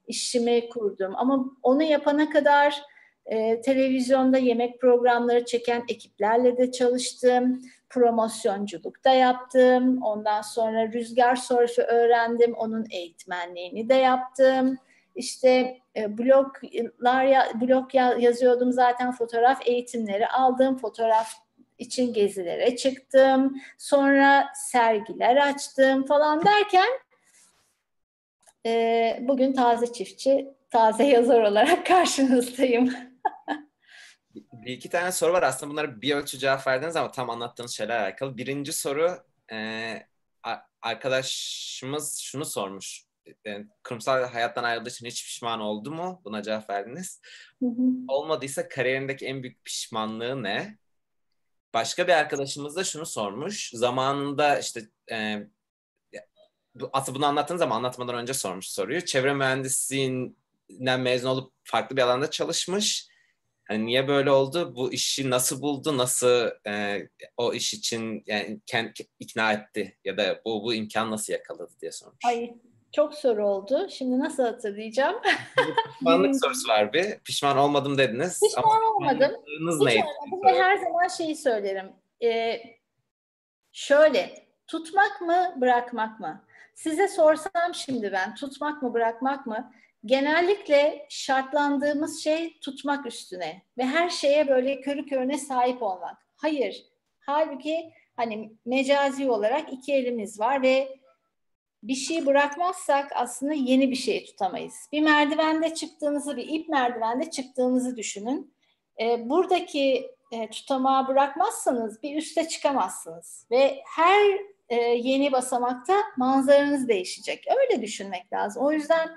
işimi kurdum ama onu yapana kadar e, televizyonda yemek programları çeken ekiplerle de çalıştım, promosyonculuk da yaptım, ondan sonra rüzgar sörfü öğrendim, onun eğitmenliğini de yaptım, işte e, bloglar ya, blog ya, yazıyordum zaten, fotoğraf eğitimleri aldım, fotoğraf için gezilere çıktım, sonra sergiler açtım falan derken bugün taze çiftçi, taze yazar olarak karşınızdayım. Bir iki tane soru var. Aslında bunları bir ölçü cevap verdiniz ama tam anlattığınız şeyler alakalı. Birinci soru, arkadaşımız şunu sormuş. Yani kurumsal hayattan ayrıldığı için hiç pişman oldu mu? Buna cevap verdiniz. Hı hı. Olmadıysa kariyerindeki en büyük pişmanlığı ne? Başka bir arkadaşımız da şunu sormuş. Zamanında işte... E, Aslında bunu anlattığınız zaman anlatmadan önce sormuş soruyu. Çevre mühendisliğinden mezun olup farklı bir alanda çalışmış. Yani niye böyle oldu? Bu işi nasıl buldu? Nasıl e, o iş için yani kendi, ikna etti? Ya da bu, bu imkan nasıl yakaladı diye sormuş. Ay, çok soru oldu. Şimdi nasıl hatırlayacağım? Pişmanlık sorusu var bir. Pişman olmadım dediniz. Pişman ama olmadım. Hiç neydi? Olmadım. Her zaman şeyi söylerim. Ee, şöyle, tutmak mı, bırakmak mı? Size sorsam şimdi ben tutmak mı bırakmak mı? Genellikle şartlandığımız şey tutmak üstüne ve her şeye böyle körü körüne sahip olmak. Hayır. Halbuki hani mecazi olarak iki elimiz var ve bir şey bırakmazsak aslında yeni bir şey tutamayız. Bir merdivende çıktığınızı, bir ip merdivende çıktığınızı düşünün. E, buradaki e, tutamağı bırakmazsanız bir üste çıkamazsınız ve her Ee, yeni basamakta manzaranız değişecek. Öyle düşünmek lazım. O yüzden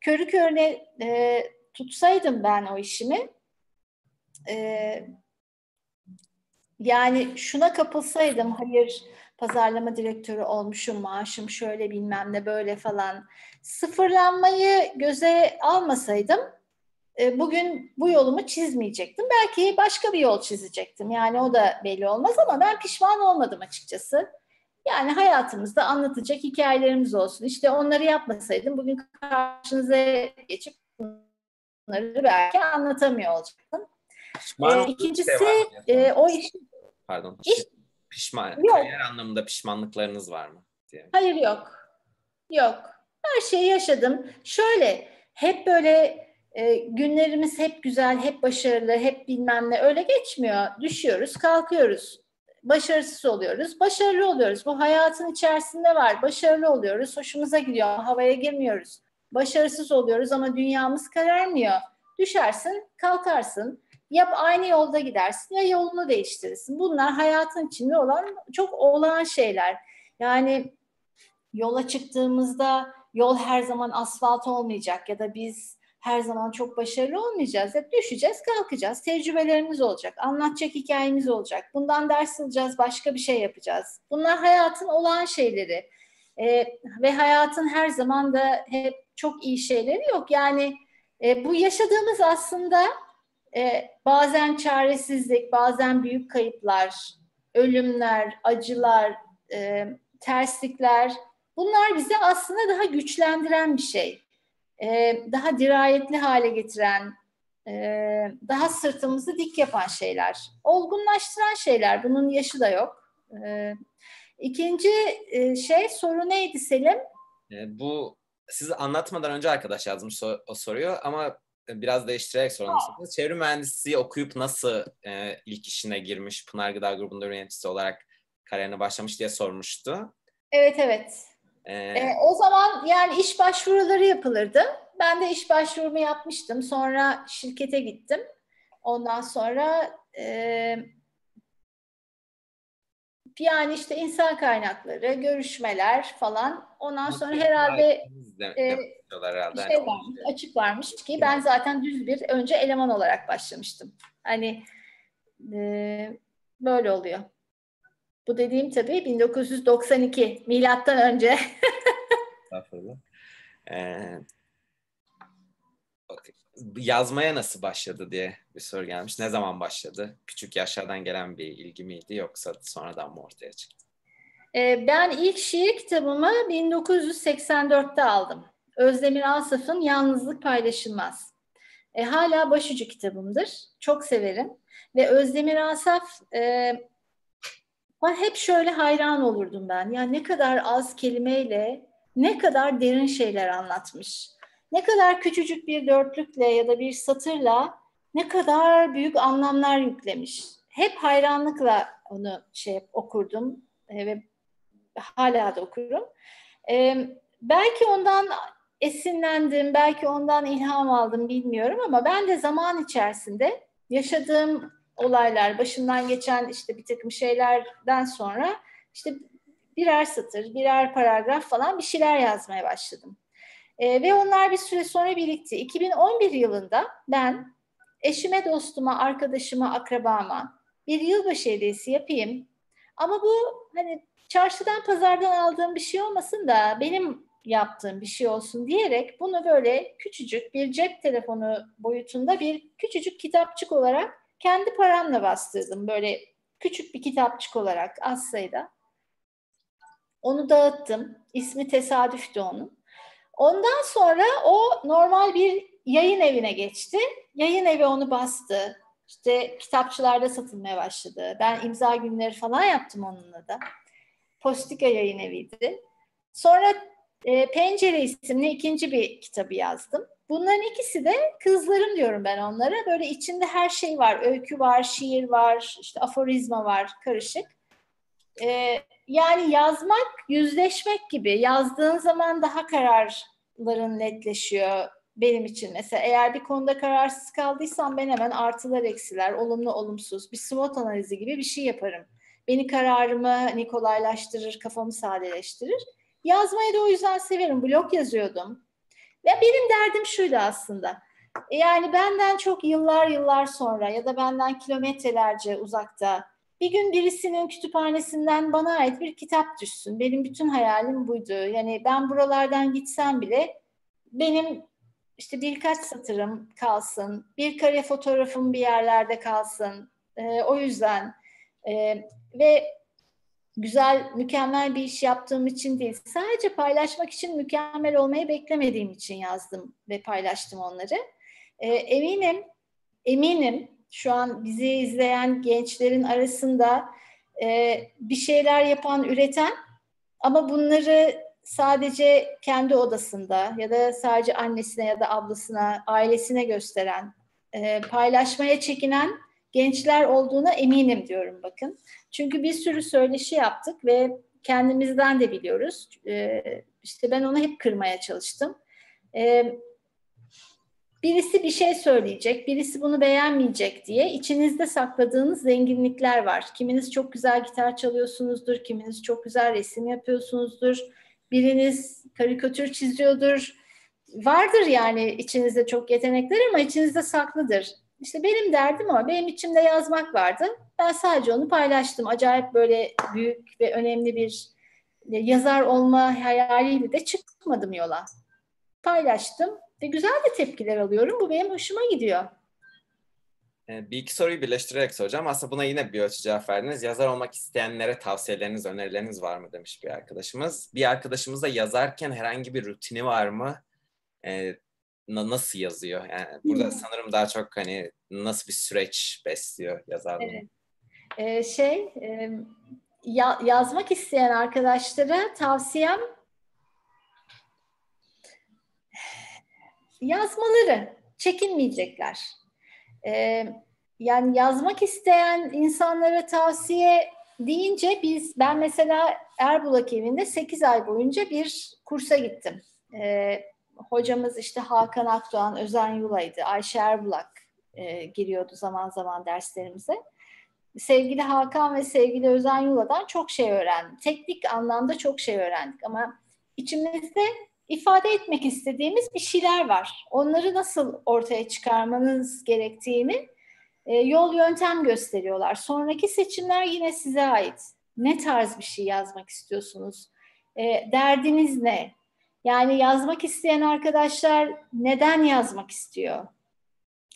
körü körüne e, tutsaydım ben o işimi, e, Yani şuna kapılsaydım, hayır pazarlama direktörü olmuşum, maaşım şöyle bilmem ne böyle falan, sıfırlanmayı göze almasaydım bugün bu yolumu çizmeyecektim. Belki başka bir yol çizecektim. Yani o da belli olmaz ama ben pişman olmadım açıkçası. Yani hayatımızda anlatacak hikayelerimiz olsun. İşte onları yapmasaydım bugün karşınıza geçip bunları belki anlatamıyor olacaktım. Pişman ee, ikincisi e, o iş... Pardon. İş... Pişman, kariyer anlamında pişmanlıklarınız var mı? Diye. Hayır, yok. Yok. Her şeyi yaşadım. Şöyle, hep böyle e, günlerimiz hep güzel, hep başarılı, hep bilmem ne öyle geçmiyor. Düşüyoruz, kalkıyoruz. Başarısız oluyoruz, başarılı oluyoruz. Bu hayatın içerisinde var. Başarılı oluyoruz, hoşumuza gidiyor, havaya girmiyoruz. Başarısız oluyoruz ama dünyamız kararmıyor. Düşersin, kalkarsın. Ya aynı yolda gidersin ya yolunu değiştirirsin. Bunlar hayatın içinde olan, çok olağan şeyler. Yani yola çıktığımızda yol her zaman asfalt olmayacak ya da biz her zaman çok başarılı olmayacağız. Hep düşeceğiz, kalkacağız. Tecrübelerimiz olacak, anlatacak hikayemiz olacak. Bundan ders alacağız, başka bir şey yapacağız. Bunlar hayatın olağan şeyleri. Ee, ve hayatın her zaman da hep çok iyi şeyleri yok. Yani e, bu yaşadığımız aslında... Ee, bazen çaresizlik, bazen büyük kayıplar, ölümler, acılar, e, terslikler, bunlar bizi aslında daha güçlendiren bir şey. Ee, daha dirayetli hale getiren, e, daha sırtımızı dik yapan şeyler. Olgunlaştıran şeyler, bunun yaşı da yok. Ee, ikinci e, şey, soru neydi Selim? E, bu, siz anlatmadan önce arkadaş yazmış o, o soruyu ama... Biraz değiştirerek soralım. Çevre mühendisliği okuyup nasıl e, ilk işine girmiş, Pınar Gıda Grubu'nda yöneticisi olarak kariyerine başlamış diye sormuştu. Evet, evet. Ee, e, o zaman yani iş başvuruları yapılırdı. Ben de iş başvurumu yapmıştım. Sonra şirkete gittim. Ondan sonra e, yani işte insan kaynakları, görüşmeler falan. Ondan sonra herhalde... E, herhalde. Şey yani varmış, açık varmış ki evet. Ben zaten düz bir önce eleman olarak başlamıştım. Hani e, böyle oluyor. Bu dediğim tabii bin dokuz yüz doksan iki milattan önce. ee, okay. Yazmaya nasıl başladı diye bir soru gelmiş. Ne zaman başladı? Küçük yaşlardan gelen bir ilgi miydi yoksa sonradan mı ortaya çıktı? Ben ilk şiir kitabımı bin dokuz yüz seksen dörtte aldım. Özdemir Asaf'ın Yalnızlık Paylaşılmaz. E, hala başucu kitabımdır. Çok severim. Ve Özdemir Asaf, e, hep şöyle hayran olurdum ben. Yani ne kadar az kelimeyle, ne kadar derin şeyler anlatmış. Ne kadar küçücük bir dörtlükle ya da bir satırla ne kadar büyük anlamlar yüklemiş. Hep hayranlıkla onu şey okurdum e, ve hala da okurum. E, belki ondan esinlendim, belki ondan ilham aldım bilmiyorum ama ben de zaman içerisinde yaşadığım olaylar, başımdan geçen işte bir takım şeylerden sonra işte birer satır, birer paragraf falan bir şeyler yazmaya başladım. E, ve onlar bir süre sonra birikti. iki bin on bir yılında ben eşime, dostuma, arkadaşıma, akrabama bir yılbaşı hediyesi yapayım. Ama bu hani çarşıdan, pazardan aldığım bir şey olmasın da benim yaptığım bir şey olsun diyerek bunu böyle küçücük bir cep telefonu boyutunda bir küçücük kitapçık olarak kendi paramla bastırdım. Böyle küçük bir kitapçık olarak az sayıda. Onu dağıttım. İsmi tesadüftü onun. Ondan sonra o normal bir yayın evine geçti. Yayın evi onu bastı. İşte kitapçılarda satılmaya başladı. Ben imza günleri falan yaptım onunla da. Postika yayın eviydi. Sonra e, Pencere isimli ikinci bir kitabı yazdım. Bunların ikisi de kızlarım diyorum ben onlara. Böyle içinde her şey var. Öykü var, şiir var, işte aforizma var, karışık. E, yani yazmak, yüzleşmek gibi. Yazdığın zaman daha kararların netleşiyor benim için. Mesela eğer bir konuda kararsız kaldıysam ben hemen artılar, eksiler, olumlu, olumsuz bir SWOT analizi gibi bir şey yaparım. Beni kararımı hani kolaylaştırır, kafamı sadeleştirir. Yazmayı da o yüzden severim. Blog yazıyordum. Ve ya benim derdim şuydu aslında. Yani benden çok yıllar yıllar sonra ya da benden kilometrelerce uzakta Bir gün birisinin kütüphanesinden bana ait bir kitap düşsün. Benim bütün hayalim buydu. Yani ben buralardan gitsem bile benim işte birkaç satırım kalsın, bir kare fotoğrafım bir yerlerde kalsın. Ee, o yüzden ee, ve güzel, mükemmel bir iş yaptığım için değil, sadece paylaşmak için, mükemmel olmayı beklemediğim için yazdım ve paylaştım onları. Ee, eminim, eminim şu an bizi izleyen gençlerin arasında e, bir şeyler yapan, üreten ama bunları sadece kendi odasında ya da sadece annesine ya da ablasına, ailesine gösteren, e, paylaşmaya çekinen gençler olduğuna eminim diyorum bakın. Çünkü bir sürü söyleşi yaptık ve kendimizden de biliyoruz. E, işte ben onu hep kırmaya çalıştım. E, Birisi bir şey söyleyecek, birisi bunu beğenmeyecek diye içinizde sakladığınız zenginlikler var. Kiminiz çok güzel gitar çalıyorsunuzdur, kiminiz çok güzel resim yapıyorsunuzdur, biriniz karikatür çiziyordur. Vardır yani içinizde çok yetenekler ama içinizde saklıdır. İşte benim derdim o, benim içimde yazmak vardı. Ben sadece onu paylaştım. Acayip böyle büyük ve önemli bir yazar olma hayaliyle de çıkmadım yola. Paylaştım. Ve güzel de tepkiler alıyorum. Bu benim hoşuma gidiyor. Bir iki soruyu birleştirerek soracağım. Aslında buna yine bir ölçü cevap verdiniz. Yazar olmak isteyenlere tavsiyeleriniz, önerileriniz var mı demiş bir arkadaşımız. Bir arkadaşımız da yazarken herhangi bir rutini var mı? Ee, nasıl yazıyor? Yani burada hmm. sanırım daha çok hani nasıl bir süreç besliyor yazarlığı? Evet. Ee, şey, e, ya, yazmak isteyen arkadaşlara tavsiyem yazmaları, çekinmeyecekler. Ee, yani yazmak isteyen insanlara tavsiye deyince biz, ben mesela Erbulak evinde sekiz ay boyunca bir kursa gittim. Ee, hocamız işte Hakan Akdoğan, Özen Yula'ydı, Ayşe Erbulak e, giriyordu zaman zaman derslerimize. Sevgili Hakan ve sevgili Özen Yula'dan çok şey öğrendim. Teknik anlamda çok şey öğrendik ama içimizde ifade etmek istediğimiz bir şeyler var. Onları nasıl ortaya çıkarmanız gerektiğini e, yol yöntem gösteriyorlar. Sonraki seçimler yine size ait. Ne tarz bir şey yazmak istiyorsunuz? E, derdiniz ne? Yani yazmak isteyen arkadaşlar neden yazmak istiyor?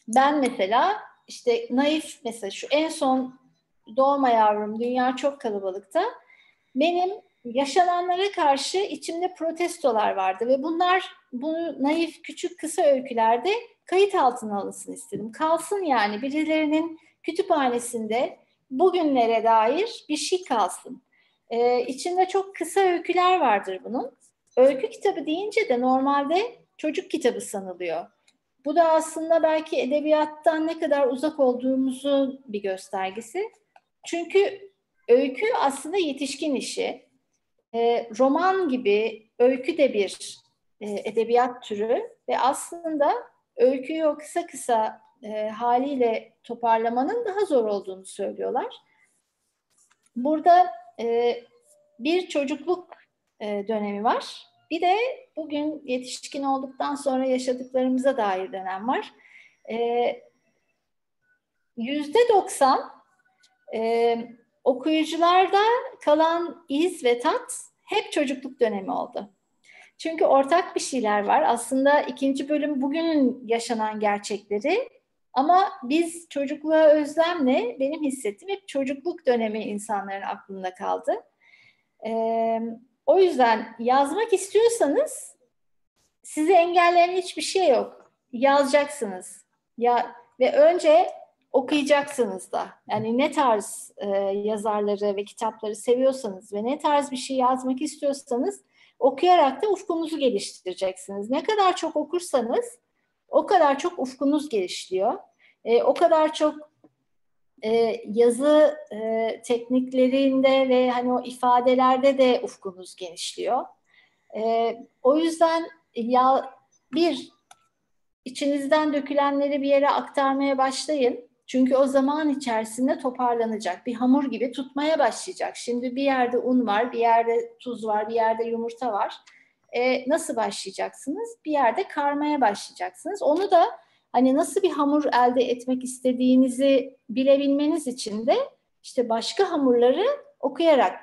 Ben mesela işte naif, mesela şu en son Doğma Yavrum, Dünya Çok Kalabalık'ta benim yaşananlara karşı içimde protestolar vardı ve bunlar, bunu naif küçük kısa öykülerde kayıt altına alınsın istedim. Kalsın yani, birilerinin kütüphanesinde bugünlere dair bir şey kalsın. Ee, içinde çok kısa öyküler vardır bunun. Öykü kitabı deyince de normalde çocuk kitabı sanılıyor. Bu da aslında belki edebiyattan ne kadar uzak olduğumuzun bir göstergesi. Çünkü öykü aslında yetişkin işi. E, roman gibi öykü de bir e, edebiyat türü ve aslında öyküyü o kısa kısa e, haliyle toparlamanın daha zor olduğunu söylüyorlar. Burada e, bir çocukluk e, dönemi var. Bir de bugün yetişkin olduktan sonra yaşadıklarımıza dair dönem var. yüzde doksan okuyucularda kalan iz ve tat hep çocukluk dönemi oldu. Çünkü ortak bir şeyler var. Aslında ikinci bölüm bugünün yaşanan gerçekleri ama biz çocukluğa özlemle, benim hissettiğim, hep çocukluk dönemi insanların aklında kaldı. Ee, o yüzden yazmak istiyorsanız sizi engelleyen hiçbir şey yok. Yazacaksınız. Ya, ve önce okuyacaksınız da. Yani ne tarz e, yazarları ve kitapları seviyorsanız ve ne tarz bir şey yazmak istiyorsanız okuyarak da ufkunuzu geliştireceksiniz. Ne kadar çok okursanız o kadar çok ufkunuz gelişiyor. E, o kadar çok e, yazı e, tekniklerinde ve hani o ifadelerde de ufkunuz genişliyor. E, o yüzden ya, bir, içinizden dökülenleri bir yere aktarmaya başlayın. Çünkü o zaman içerisinde toparlanacak, bir hamur gibi tutmaya başlayacak. Şimdi bir yerde un var, bir yerde tuz var, bir yerde yumurta var. E, nasıl başlayacaksınız? Bir yerde karmaya başlayacaksınız. Onu da hani nasıl bir hamur elde etmek istediğinizi bilebilmeniz için de işte başka hamurları okuyarak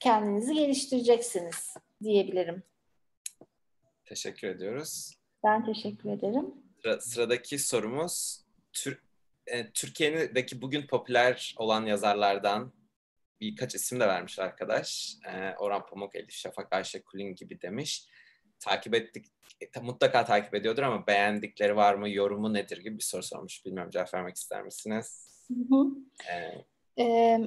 kendinizi geliştireceksiniz diyebilirim. Teşekkür ediyoruz. Ben teşekkür ederim. Sıra, sıradaki sorumuz Tür, e, Türkiye'deki bugün popüler olan yazarlardan birkaç isim de vermiş arkadaş. E, Orhan Pamuk, Elif Şafak, Ayşe Kulin gibi demiş. Takip ettik, mutlaka takip ediyordur ama beğendikleri var mı, yorumu nedir gibi bir soru sormuş. Bilmiyorum, cevap vermek ister misiniz? Hı hı. Ee, ee,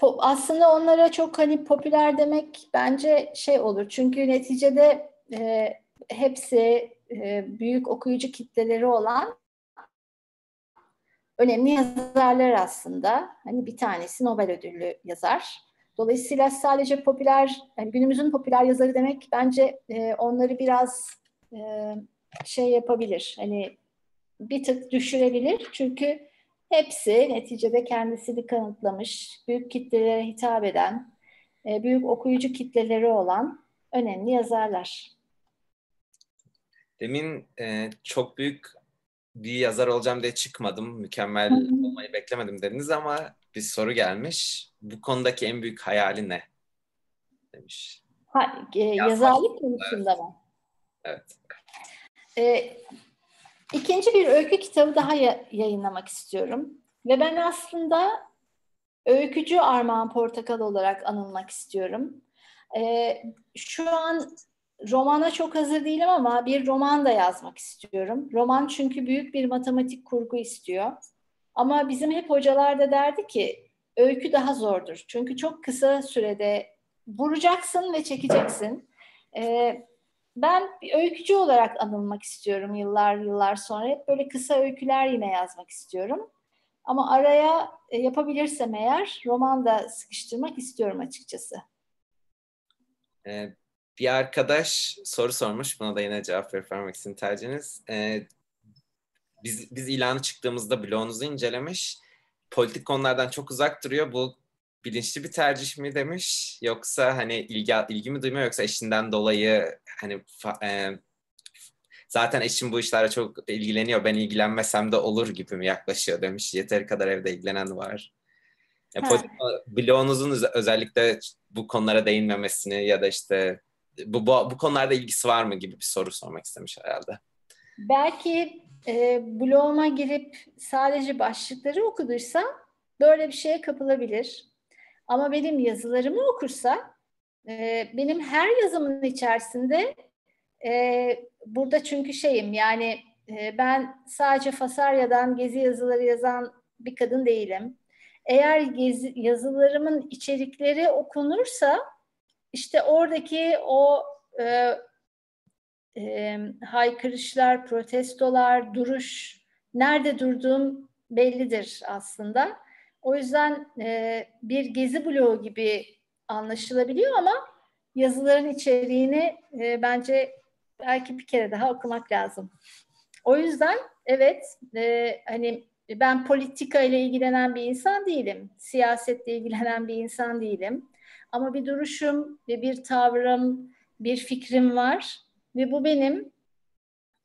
po- aslında onlara çok hani popüler demek bence şey olur. Çünkü neticede e, hepsi e, büyük okuyucu kitleleri olan önemli yazarlar aslında. Hani bir tanesi Nobel ödüllü yazar. Dolayısıyla sadece popüler, yani günümüzün popüler yazarı demek bence e, onları biraz e, şey yapabilir, hani bir tık düşürebilir. Çünkü hepsi neticede kendisini kanıtlamış, büyük kitlelere hitap eden, e, büyük okuyucu kitleleri olan önemli yazarlar. Demin e, çok büyük bir yazar olacağım diye çıkmadım, mükemmel olmayı beklemedim dediniz ama bir soru gelmiş. Bu konudaki en büyük hayali ne? Demiş. Ha, e, yazarlık konusunda mı? Evet. evet. E, ikinci bir öykü kitabı daha ya- yayınlamak istiyorum. Ve ben aslında öykücü Armağan Portakal olarak anılmak istiyorum. E, şu an romana çok hazır değilim ama bir roman da yazmak istiyorum. Roman çünkü büyük bir matematik kurgu istiyor. Ama bizim hep hocalar da derdi ki öykü daha zordur. Çünkü çok kısa sürede vuracaksın ve çekeceksin. Ee, ben bir öykücü olarak anılmak istiyorum yıllar yıllar sonra. Hep böyle kısa öyküler yine yazmak istiyorum. Ama araya e, yapabilirsem eğer roman da sıkıştırmak istiyorum açıkçası. Ee, bir arkadaş soru sormuş. Buna da yine cevap vermek için tercihiniz. Ee, biz, biz ilanı çıktığımızda blogunuzu incelemiş. Politik konulardan çok uzak duruyor. Bu bilinçli bir tercih mi demiş? Yoksa hani ilgi, ilgi mi duymuyor? Yoksa eşinden dolayı hani e, zaten eşim bu işlere çok ilgileniyor. Ben ilgilenmesem de olur gibi mi yaklaşıyor demiş. Yeteri kadar evde ilgilenen var. Yani politik, blogunuzun özellikle bu konulara değinmemesini ya da işte bu, bu, bu konularda ilgisi var mı gibi bir soru sormak istemiş herhalde. Belki e, bloguma girip sadece başlıkları okuduysa böyle bir şeye kapılabilir. Ama benim yazılarımı okursa, e, benim her yazımın içerisinde e, burada çünkü şeyim yani e, ben sadece Fasarya'dan gezi yazıları yazan bir kadın değilim. Eğer gezi, yazılarımın içerikleri okunursa işte oradaki o e, E, haykırışlar, protestolar, duruş, nerede durduğum bellidir aslında. O yüzden e, bir gezi bloğu gibi anlaşılabiliyor ama yazıların içeriğini e, bence belki bir kere daha okumak lazım. O yüzden evet e, hani ben politika ile ilgilenen bir insan değilim, siyasetle ilgilenen bir insan değilim. Ama bir duruşum ve bir tavrım, bir fikrim var. Ve bu benim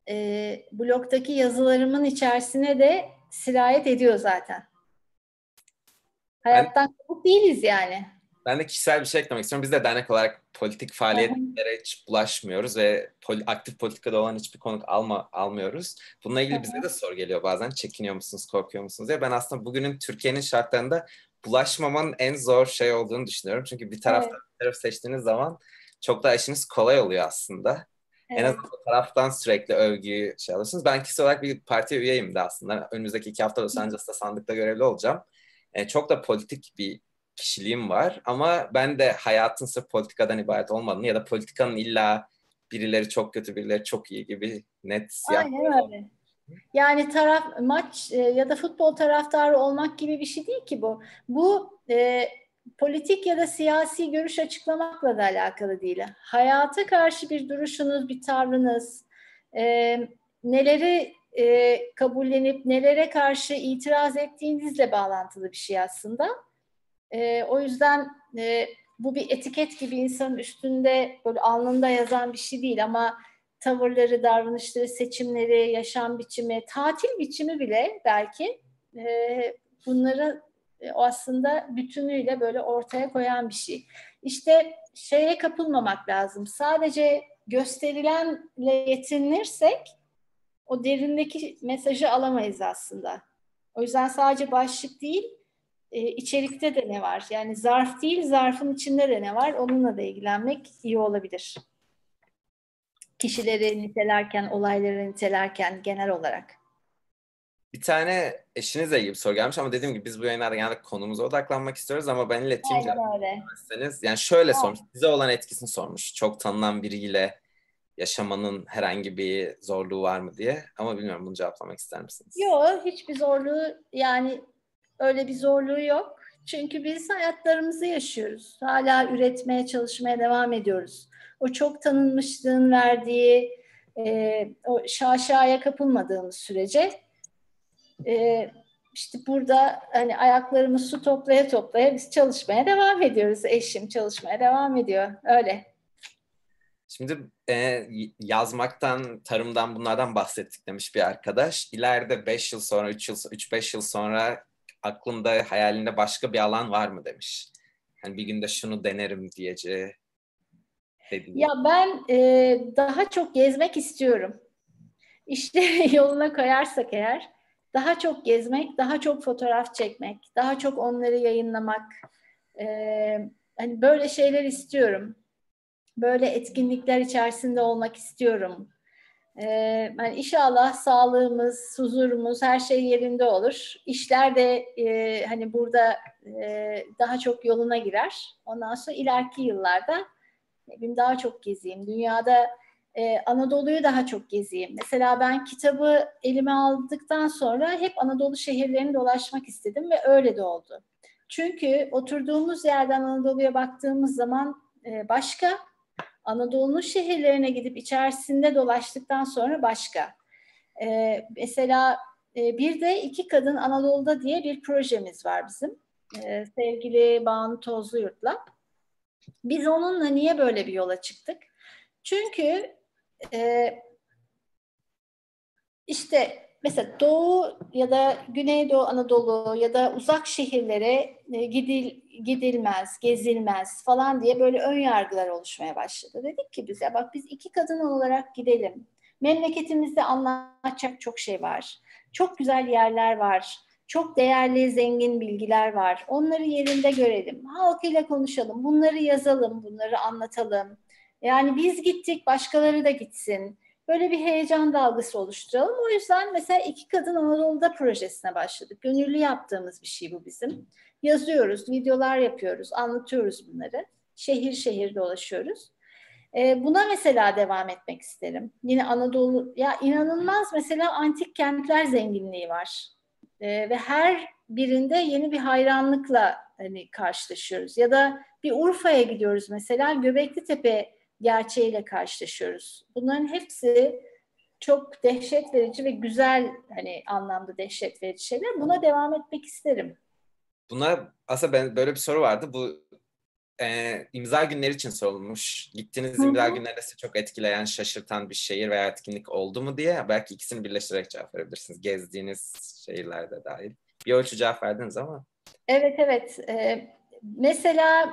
e, blogdaki yazılarımın içerisine de sirayet ediyor zaten. Hayattan kopuk değiliz yani. Ben de kişisel bir şey eklemek istiyorum. Biz de dernek olarak politik faaliyetlere hiç bulaşmıyoruz ve poli, aktif politikada olan hiçbir konuk alma, almıyoruz. Bununla ilgili bize de soru geliyor bazen. Çekiniyor musunuz, korkuyor musunuz diye. Ben aslında bugünün Türkiye'nin şartlarında bulaşmamanın en zor şey olduğunu düşünüyorum. Çünkü bir taraftan evet. bir taraf seçtiğiniz zaman çok daha işiniz kolay oluyor aslında. Evet. En azından o taraftan sürekli övgüyü şey alıyorsunuz. Ben kişisel olarak bir partiye üyeyim de aslında. Önümüzdeki iki hafta Los Angeles'ta sandıkta görevli olacağım. E, çok da politik bir kişiliğim var. Ama ben de hayatın sırf politikadan ibaret olmadığını ya da politikanın illa birileri çok kötü, birileri çok iyi gibi net siyah. Aynen öyle. Yani taraf, maç e, ya da futbol taraftarı olmak gibi bir şey değil ki bu. Bu e, politik ya da siyasi görüş açıklamakla da alakalı değil. Hayata karşı bir duruşunuz, bir tavrınız, e, neleri e, kabullenip nelere karşı itiraz ettiğinizle bağlantılı bir şey aslında. E, o yüzden e, bu bir etiket gibi insanın üstünde, böyle alnında yazan bir şey değil ama tavırları, davranışları, seçimleri, yaşam biçimi, tatil biçimi bile belki e, bunları o aslında bütünüyle böyle ortaya koyan bir şey. İşte şeye kapılmamak lazım. Sadece gösterilenle yetinirsek o derindeki mesajı alamayız aslında. O yüzden sadece başlık değil, içerikte de ne var? Yani zarf değil, zarfın içinde de ne var? Onunla da ilgilenmek iyi olabilir. Kişileri nitelerken, olayları nitelerken genel olarak. Bir tane eşinizle ilgili bir soru gelmiş ama dediğim gibi biz bu yayınlarda genelde konumuza odaklanmak istiyoruz ama ben ileteyim. Yani şöyle evet. Sormuş, bize olan etkisini sormuş. Çok tanınan biriyle yaşamanın herhangi bir zorluğu var mı diye. Ama bilmiyorum, bunu cevaplamak ister misiniz? Yok, hiçbir zorluğu, yani öyle bir zorluğu yok. Çünkü biz hayatlarımızı yaşıyoruz. Hala üretmeye, çalışmaya devam ediyoruz. O çok tanınmışlığın verdiği, e, o şaşaya kapılmadığımız sürece... Ee, işte burada hani ayaklarımız su toplaya toplaya biz çalışmaya devam ediyoruz. Eşim çalışmaya devam ediyor. Öyle. Şimdi e, yazmaktan, tarımdan, bunlardan bahsettik demiş bir arkadaş. İleride beş yıl sonra, üç beş yıl sonra aklında, hayalinde başka bir alan var mı demiş. Hani bir günde şunu denerim diyeceği. Dediğim. Ya ben e, daha çok gezmek istiyorum. İşte yoluna koyarsak eğer. Daha çok gezmek, daha çok fotoğraf çekmek, daha çok onları yayınlamak, ee, hani böyle şeyler istiyorum. Böyle etkinlikler içerisinde olmak istiyorum. Ee, yani inşallah sağlığımız, huzurumuz, her şey yerinde olur. İşler de e, hani burada e, daha çok yoluna girer. Ondan sonra ileriki yıllarda daha çok gezeyim, dünyada. Ee, Anadolu'yu daha çok gezeyim. Mesela ben kitabı elime aldıktan sonra hep Anadolu şehirlerini dolaşmak istedim ve öyle de oldu. Çünkü oturduğumuz yerden Anadolu'ya baktığımız zaman e, başka, Anadolu'nun şehirlerine gidip içerisinde dolaştıktan sonra başka. Ee, mesela e, bir de iki kadın Anadolu'da diye bir projemiz var bizim. Ee, sevgili Banu Tozlu Yurt'la. Biz onunla niye böyle bir yola çıktık? Çünkü Ee, işte mesela Doğu ya da Güneydoğu Anadolu ya da uzak şehirlere gidil, gidilmez, gezilmez falan diye böyle ön yargılar oluşmaya başladı. Dedik ki biz, ya bak biz iki kadın olarak gidelim. Memleketimizde anlatacak çok şey var. Çok güzel yerler var. Çok değerli, zengin bilgiler var. Onları yerinde görelim. Halkıyla konuşalım. Bunları yazalım, bunları anlatalım. Yani biz gittik, başkaları da gitsin. Böyle bir heyecan dalgası oluşturalım. O yüzden mesela iki kadın Anadolu'da projesine başladık. Gönüllü yaptığımız bir şey bu bizim. Yazıyoruz, videolar yapıyoruz, anlatıyoruz bunları. Şehir şehir dolaşıyoruz. Ee, buna mesela devam etmek isterim. Yine Anadolu, ya inanılmaz mesela antik kentler zenginliği var. Ee, ve her birinde yeni bir hayranlıkla hani karşılaşıyoruz. Ya da bir Urfa'ya gidiyoruz mesela, Göbeklitepe gerçeğiyle karşılaşıyoruz. Bunların hepsi çok dehşet verici ve güzel, hani anlamda dehşet verici şeyler. Buna devam etmek isterim. Buna aslında ben böyle bir soru vardı. Bu e, imza günleri için sorulmuş. Gittiğiniz Hı-hı. imza günlerinde size çok etkileyen, şaşırtan bir şehir veya etkinlik oldu mu diye. Belki ikisini birleştirerek cevap verebilirsiniz. Gezdiğiniz şehirlerde dahil. Bir ölçü cevap verdiniz ama. Evet evet. E, mesela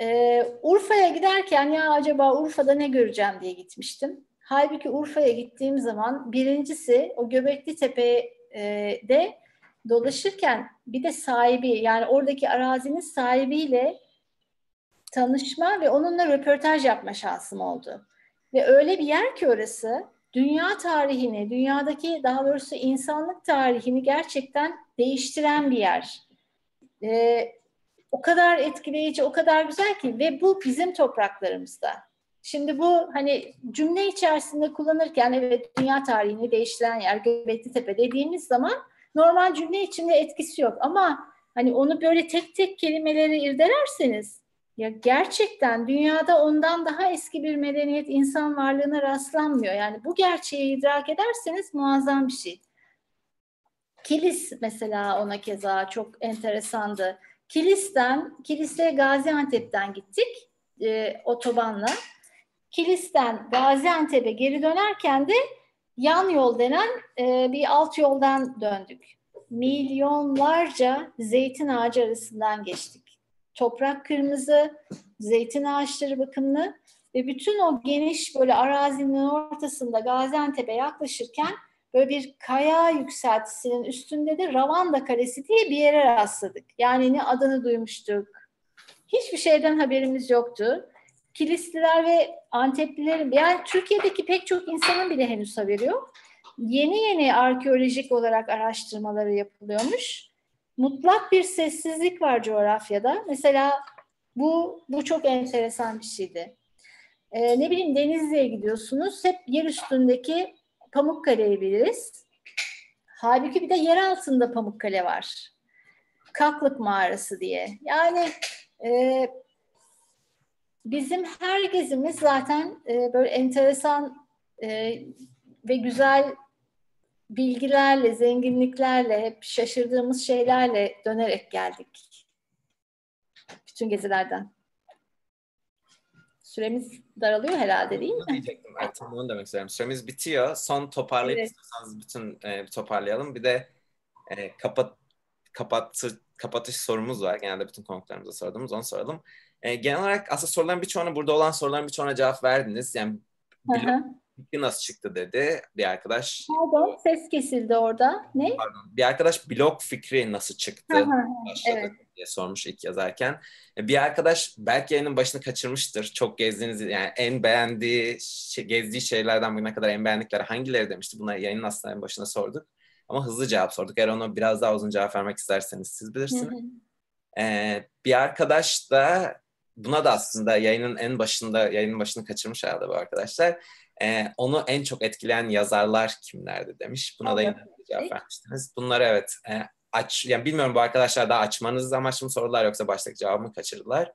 Ee, Urfa'ya giderken ya acaba Urfa'da ne göreceğim diye gitmiştim. Halbuki Urfa'ya gittiğim zaman birincisi o Göbeklitepe'de dolaşırken bir de sahibi, yani oradaki arazinin sahibiyle tanışma ve onunla röportaj yapma şansım oldu. Ve öyle bir yer ki orası, dünya tarihini, dünyadaki daha doğrusu insanlık tarihini gerçekten değiştiren bir yer. Ee, O kadar etkileyici, o kadar güzel ki ve bu bizim topraklarımızda. Şimdi bu hani cümle içerisinde kullanırken evet, dünya tarihini değiştiren yer Göbeklitepe dediğimiz zaman normal cümle içinde etkisi yok. Ama hani onu böyle tek tek kelimeleri irdelerseniz ya gerçekten dünyada ondan daha eski bir medeniyet, insan varlığına rastlanmıyor. Yani bu gerçeği idrak ederseniz muazzam bir şey. Kilis mesela ona keza çok enteresandı. Kilis'ten, Kilis'e Gaziantep'ten gittik e, otobanla. Kilis'ten Gaziantep'e geri dönerken de yan yol denen e, bir alt yoldan döndük. milyonlarca zeytin ağacı arasından geçtik. Toprak kırmızı, zeytin ağaçları bakımlı ve bütün o geniş böyle arazinin ortasında Gaziantep'e yaklaşırken böyle bir kaya yükseltisinin üstünde de Ravanda Kalesi diye bir yere rastladık. Yani ne adını duymuştuk. Hiçbir şeyden haberimiz yoktu. Kilisliler ve Anteplilerin, yani Türkiye'deki pek çok insanın bile henüz haberi yok. Yeni yeni arkeolojik olarak araştırmaları yapılıyormuş. Mutlak bir sessizlik var coğrafyada. Mesela bu bu çok enteresan bir şeydi. Ee, ne bileyim, Denizli'ye gidiyorsunuz. Hep yer üstündeki Pamukkale'yi biliriz. Halbuki bir de yer altında Pamukkale var. Kaklık Mağarası diye. Yani e, bizim her gezimiz zaten e, böyle enteresan e, ve güzel bilgilerle, zenginliklerle, hep şaşırdığımız şeylerle dönerek geldik. Bütün gezilerden. Süremiz daralıyor herhalde, değil mi? Diyecektim. Evet, tam onu demek istedim. Süremiz bitiyor. Son toparlayıp evet. istiyorsanız bütün e, toparlayalım. Bir de e, kapat kapatır, kapatış sorumuz var. Genelde bütün konuklarımıza sorduğumuz, onu soralım. E, genel olarak aslında soruların birçoğuna, burada olan soruların birçoğuna cevap verdiniz. Yani blog nasıl çıktı dedi bir arkadaş. Pardon, ses kesildi orada. Ne? Pardon. Bir arkadaş blog fikri nasıl çıktı? Hı hı, evet. diye sormuş ilk yazarken. Bir arkadaş belki yayının başını kaçırmıştır. Çok gezdiğiniz, yani en beğendiği, gezdiği şeylerden bugüne kadar en beğendikleri hangileri demişti. Bunları yayının aslında en başına sorduk. Ama hızlı cevap sorduk. Eğer ona biraz daha uzun cevap vermek isterseniz siz bilirsiniz. Hı hı. Ee, bir arkadaş da buna da aslında yayının en başında, yayının başını kaçırmış herhalde bu arkadaşlar. Ee, onu en çok etkileyen yazarlar kimlerdi demiş. Buna da yine cevap vermiştiniz. Bunları evet... E, Aç, yani bilmiyorum, bu arkadaşlar daha açmanız amaçlı mı sorular, yoksa baştaki cevabımı kaçırdılar.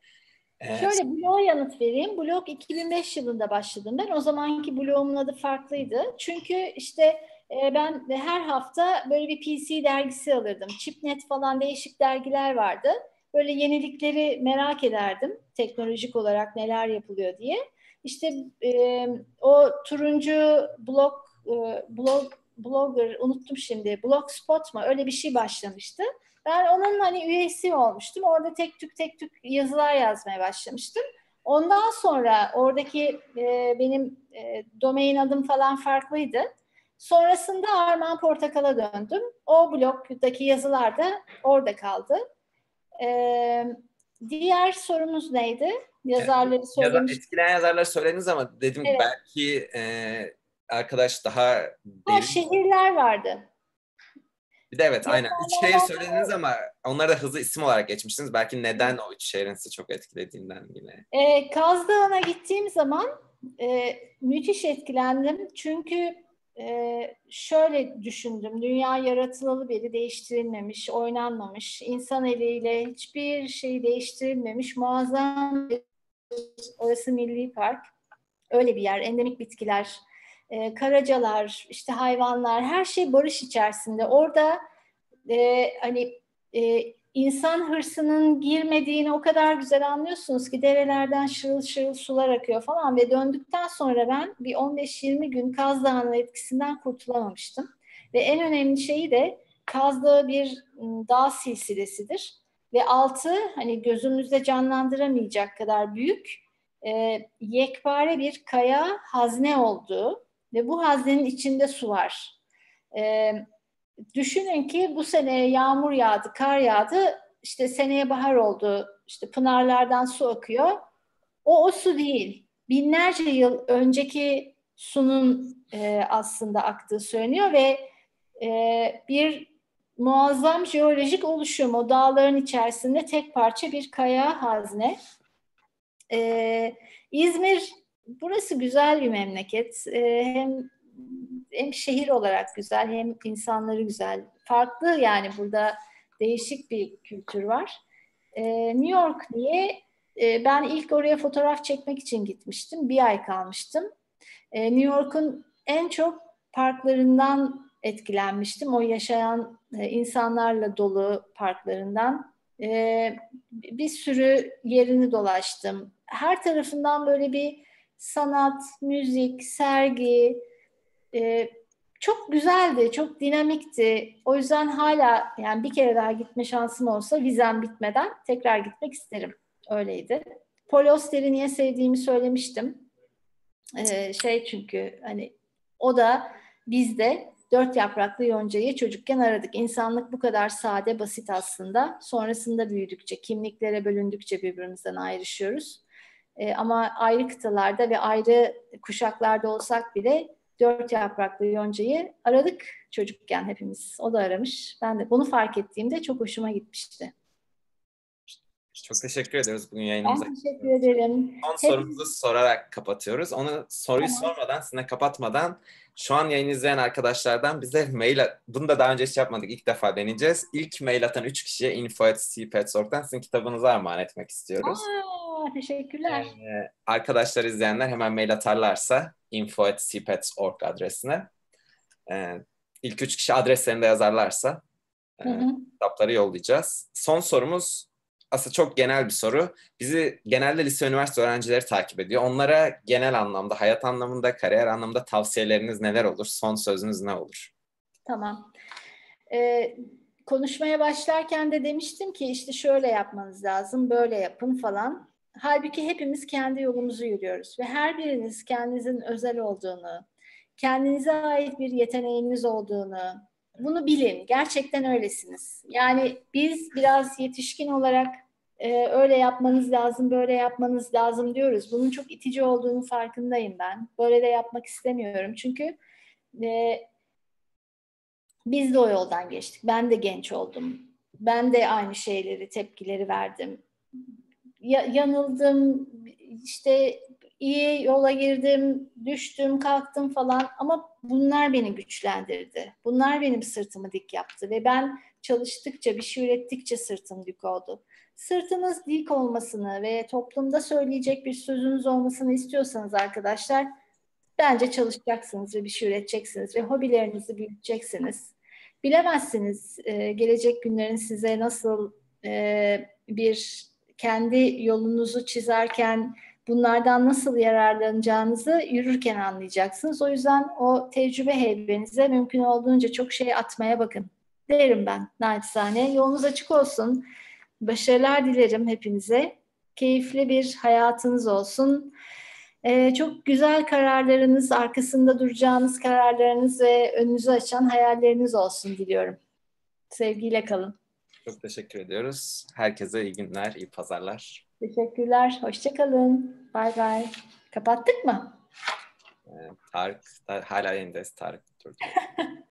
Ee, Şöyle blog'a yanıt vereyim. Blog iki bin beş yılında başladım ben. O zamanki blogumun adı farklıydı. Çünkü işte e, ben her hafta böyle bir P C dergisi alırdım. Chipnet falan değişik dergiler vardı. Böyle yenilikleri merak ederdim. Teknolojik olarak neler yapılıyor diye. İşte e, o turuncu blog e, blog Blogger, unuttum şimdi, Blogspot mu? Öyle bir şey başlamıştı. Ben onun hani üyesi olmuştum. Orada tek tük tek tük yazılar yazmaya başlamıştım. Ondan sonra oradaki e, benim e, domain adım falan farklıydı. Sonrasında Armağan Portakal'a döndüm. O blogdaki yazılar da orada kaldı. E, diğer sorumuz neydi? Yazarları söylemiştim. Etkileyen yazarları söylediniz ama dedim evet. belki... E... Arkadaş daha... Ha, şehirler vardı. Bir de evet, aynen. Üç şehir söylediniz ama onları da hızlı isim olarak geçmiştiniz. Belki neden o üç şehrin sizi çok etkilediğinden yine. E, Kaz Dağı'na gittiğim zaman e, müthiş etkilendim. Çünkü e, şöyle düşündüm. Dünya yaratılalı beri değiştirilmemiş, oynanmamış. İnsan eliyle hiçbir şey değiştirilmemiş. Muazzam bir... Orası Milli Park. Öyle bir yer. Endemik bitkiler... Ee, karacalar, işte hayvanlar, her şey barış içerisinde. Orada e, hani e, insan hırsının girmediğini o kadar güzel anlıyorsunuz ki derelerden şırıl şırıl sular akıyor falan ve döndükten sonra ben bir on beş yirmi gün Kaz Dağı'nın etkisinden kurtulamamıştım. Ve en önemli şeyi de Kaz Dağı bir dağ silsilesidir ve altı hani gözümüzde canlandıramayacak kadar büyük e, yekpare bir kaya hazne olduğu ve bu haznenin içinde su var. Ee, düşünün ki bu sene yağmur yağdı, kar yağdı, işte seneye bahar oldu, işte pınarlardan su akıyor. O, o su değil. Binlerce yıl önceki sunun e, aslında aktığı söyleniyor ve e, bir muazzam jeolojik oluşum. O dağların içerisinde tek parça bir kaya hazne. Ee, İzmir... Burası güzel bir memleket. Ee, hem, hem şehir olarak güzel, hem insanları güzel. Farklı, yani burada değişik bir kültür var. Ee, New York niye? Ee, ben ilk oraya fotoğraf çekmek için gitmiştim. Bir ay kalmıştım. Ee, New York'un en çok parklarından etkilenmiştim. O yaşayan e, insanlarla dolu parklarından. Ee, bir sürü yerini dolaştım. Her tarafından böyle bir sanat, müzik, sergi, e, Çok güzeldi, çok dinamikti. O yüzden hala yani bir kere daha gitme şansım olsa vizem bitmeden tekrar gitmek isterim. Öyleydi. Paul Auster'i niye sevdiğimi söylemiştim. Ee, şey çünkü hani o da bizde dört yapraklı yoncayı çocukken aradık. İnsanlık bu kadar sade, basit aslında. Sonrasında büyüdükçe, kimliklere bölündükçe birbirimizden ayrışıyoruz. Ee, ama ayrı kıtalarda ve ayrı kuşaklarda olsak bile dört yapraklı yoncayı aradık çocukken hepimiz. O da aramış. Ben de bunu fark ettiğimde çok hoşuma gitmişti. Çok teşekkür ediyoruz bugün yayınımıza. Ben teşekkür ederim. Son Hep... sorumuzu sorarak kapatıyoruz. Onu soruyu tamam. sormadan, sizinle kapatmadan şu an yayın izleyen arkadaşlardan bize mail, at... bunu da daha önce hiç yapmadık. İlk defa deneyeceğiz. İlk mail atan üç kişiye info at c pets nokta org'dan sizin kitabınızı armağan etmek istiyoruz. Aa, teşekkürler. Ee, arkadaşlar, izleyenler hemen mail atarlarsa info at c pets nokta org adresine. Ee, ilk üç kişi adreslerini de yazarlarsa e, hı hı. kitapları yollayacağız. Son sorumuz aslında çok genel bir soru. Bizi genelde lise, üniversite öğrencileri takip ediyor. Onlara genel anlamda, hayat anlamında, kariyer anlamında tavsiyeleriniz neler olur? Son sözünüz ne olur? Tamam. Ee, konuşmaya başlarken de demiştim ki işte şöyle yapmanız lazım, böyle yapın falan. Halbuki hepimiz kendi yolumuzu yürüyoruz ve her biriniz kendinizin özel olduğunu, kendinize ait bir yeteneğiniz olduğunu, bunu bilin. Gerçekten öylesiniz. Yani biz biraz yetişkin olarak e, öyle yapmanız lazım, böyle yapmanız lazım diyoruz. Bunun çok itici olduğunu farkındayım ben. Böyle de yapmak istemiyorum. Çünkü e, biz de o yoldan geçtik. Ben de genç oldum. Ben de aynı şeyleri, tepkileri verdim. Ya, yanıldım, işte iyi yola girdim, düştüm, kalktım falan ama bunlar beni güçlendirdi. Bunlar benim sırtımı dik yaptı ve ben çalıştıkça, bir şey ürettikçe sırtım dik oldu. Sırtınız dik olmasını ve toplumda söyleyecek bir sözünüz olmasını istiyorsanız arkadaşlar, bence çalışacaksınız ve bir şey üreteceksiniz ve hobilerinizi büyüteceksiniz. Bilemezsiniz e, gelecek günlerin size nasıl e, bir... kendi yolunuzu çizerken bunlardan nasıl yararlanacağınızı yürürken anlayacaksınız. O yüzden o tecrübe heybenize mümkün olduğunca çok şey atmaya bakın derim ben naçizane. Yolunuz açık olsun. Başarılar dilerim hepinize. Keyifli bir hayatınız olsun. Ee, çok güzel kararlarınız, arkasında duracağınız kararlarınız ve önünüzü açan hayalleriniz olsun diliyorum. Sevgiyle kalın. Çok teşekkür ediyoruz. Herkese iyi günler, iyi pazarlar. Teşekkürler. Hoşça kalın. Bay bay. Kapattık mı? Ee, Tarık, hala yayındayız. Tarık durdu.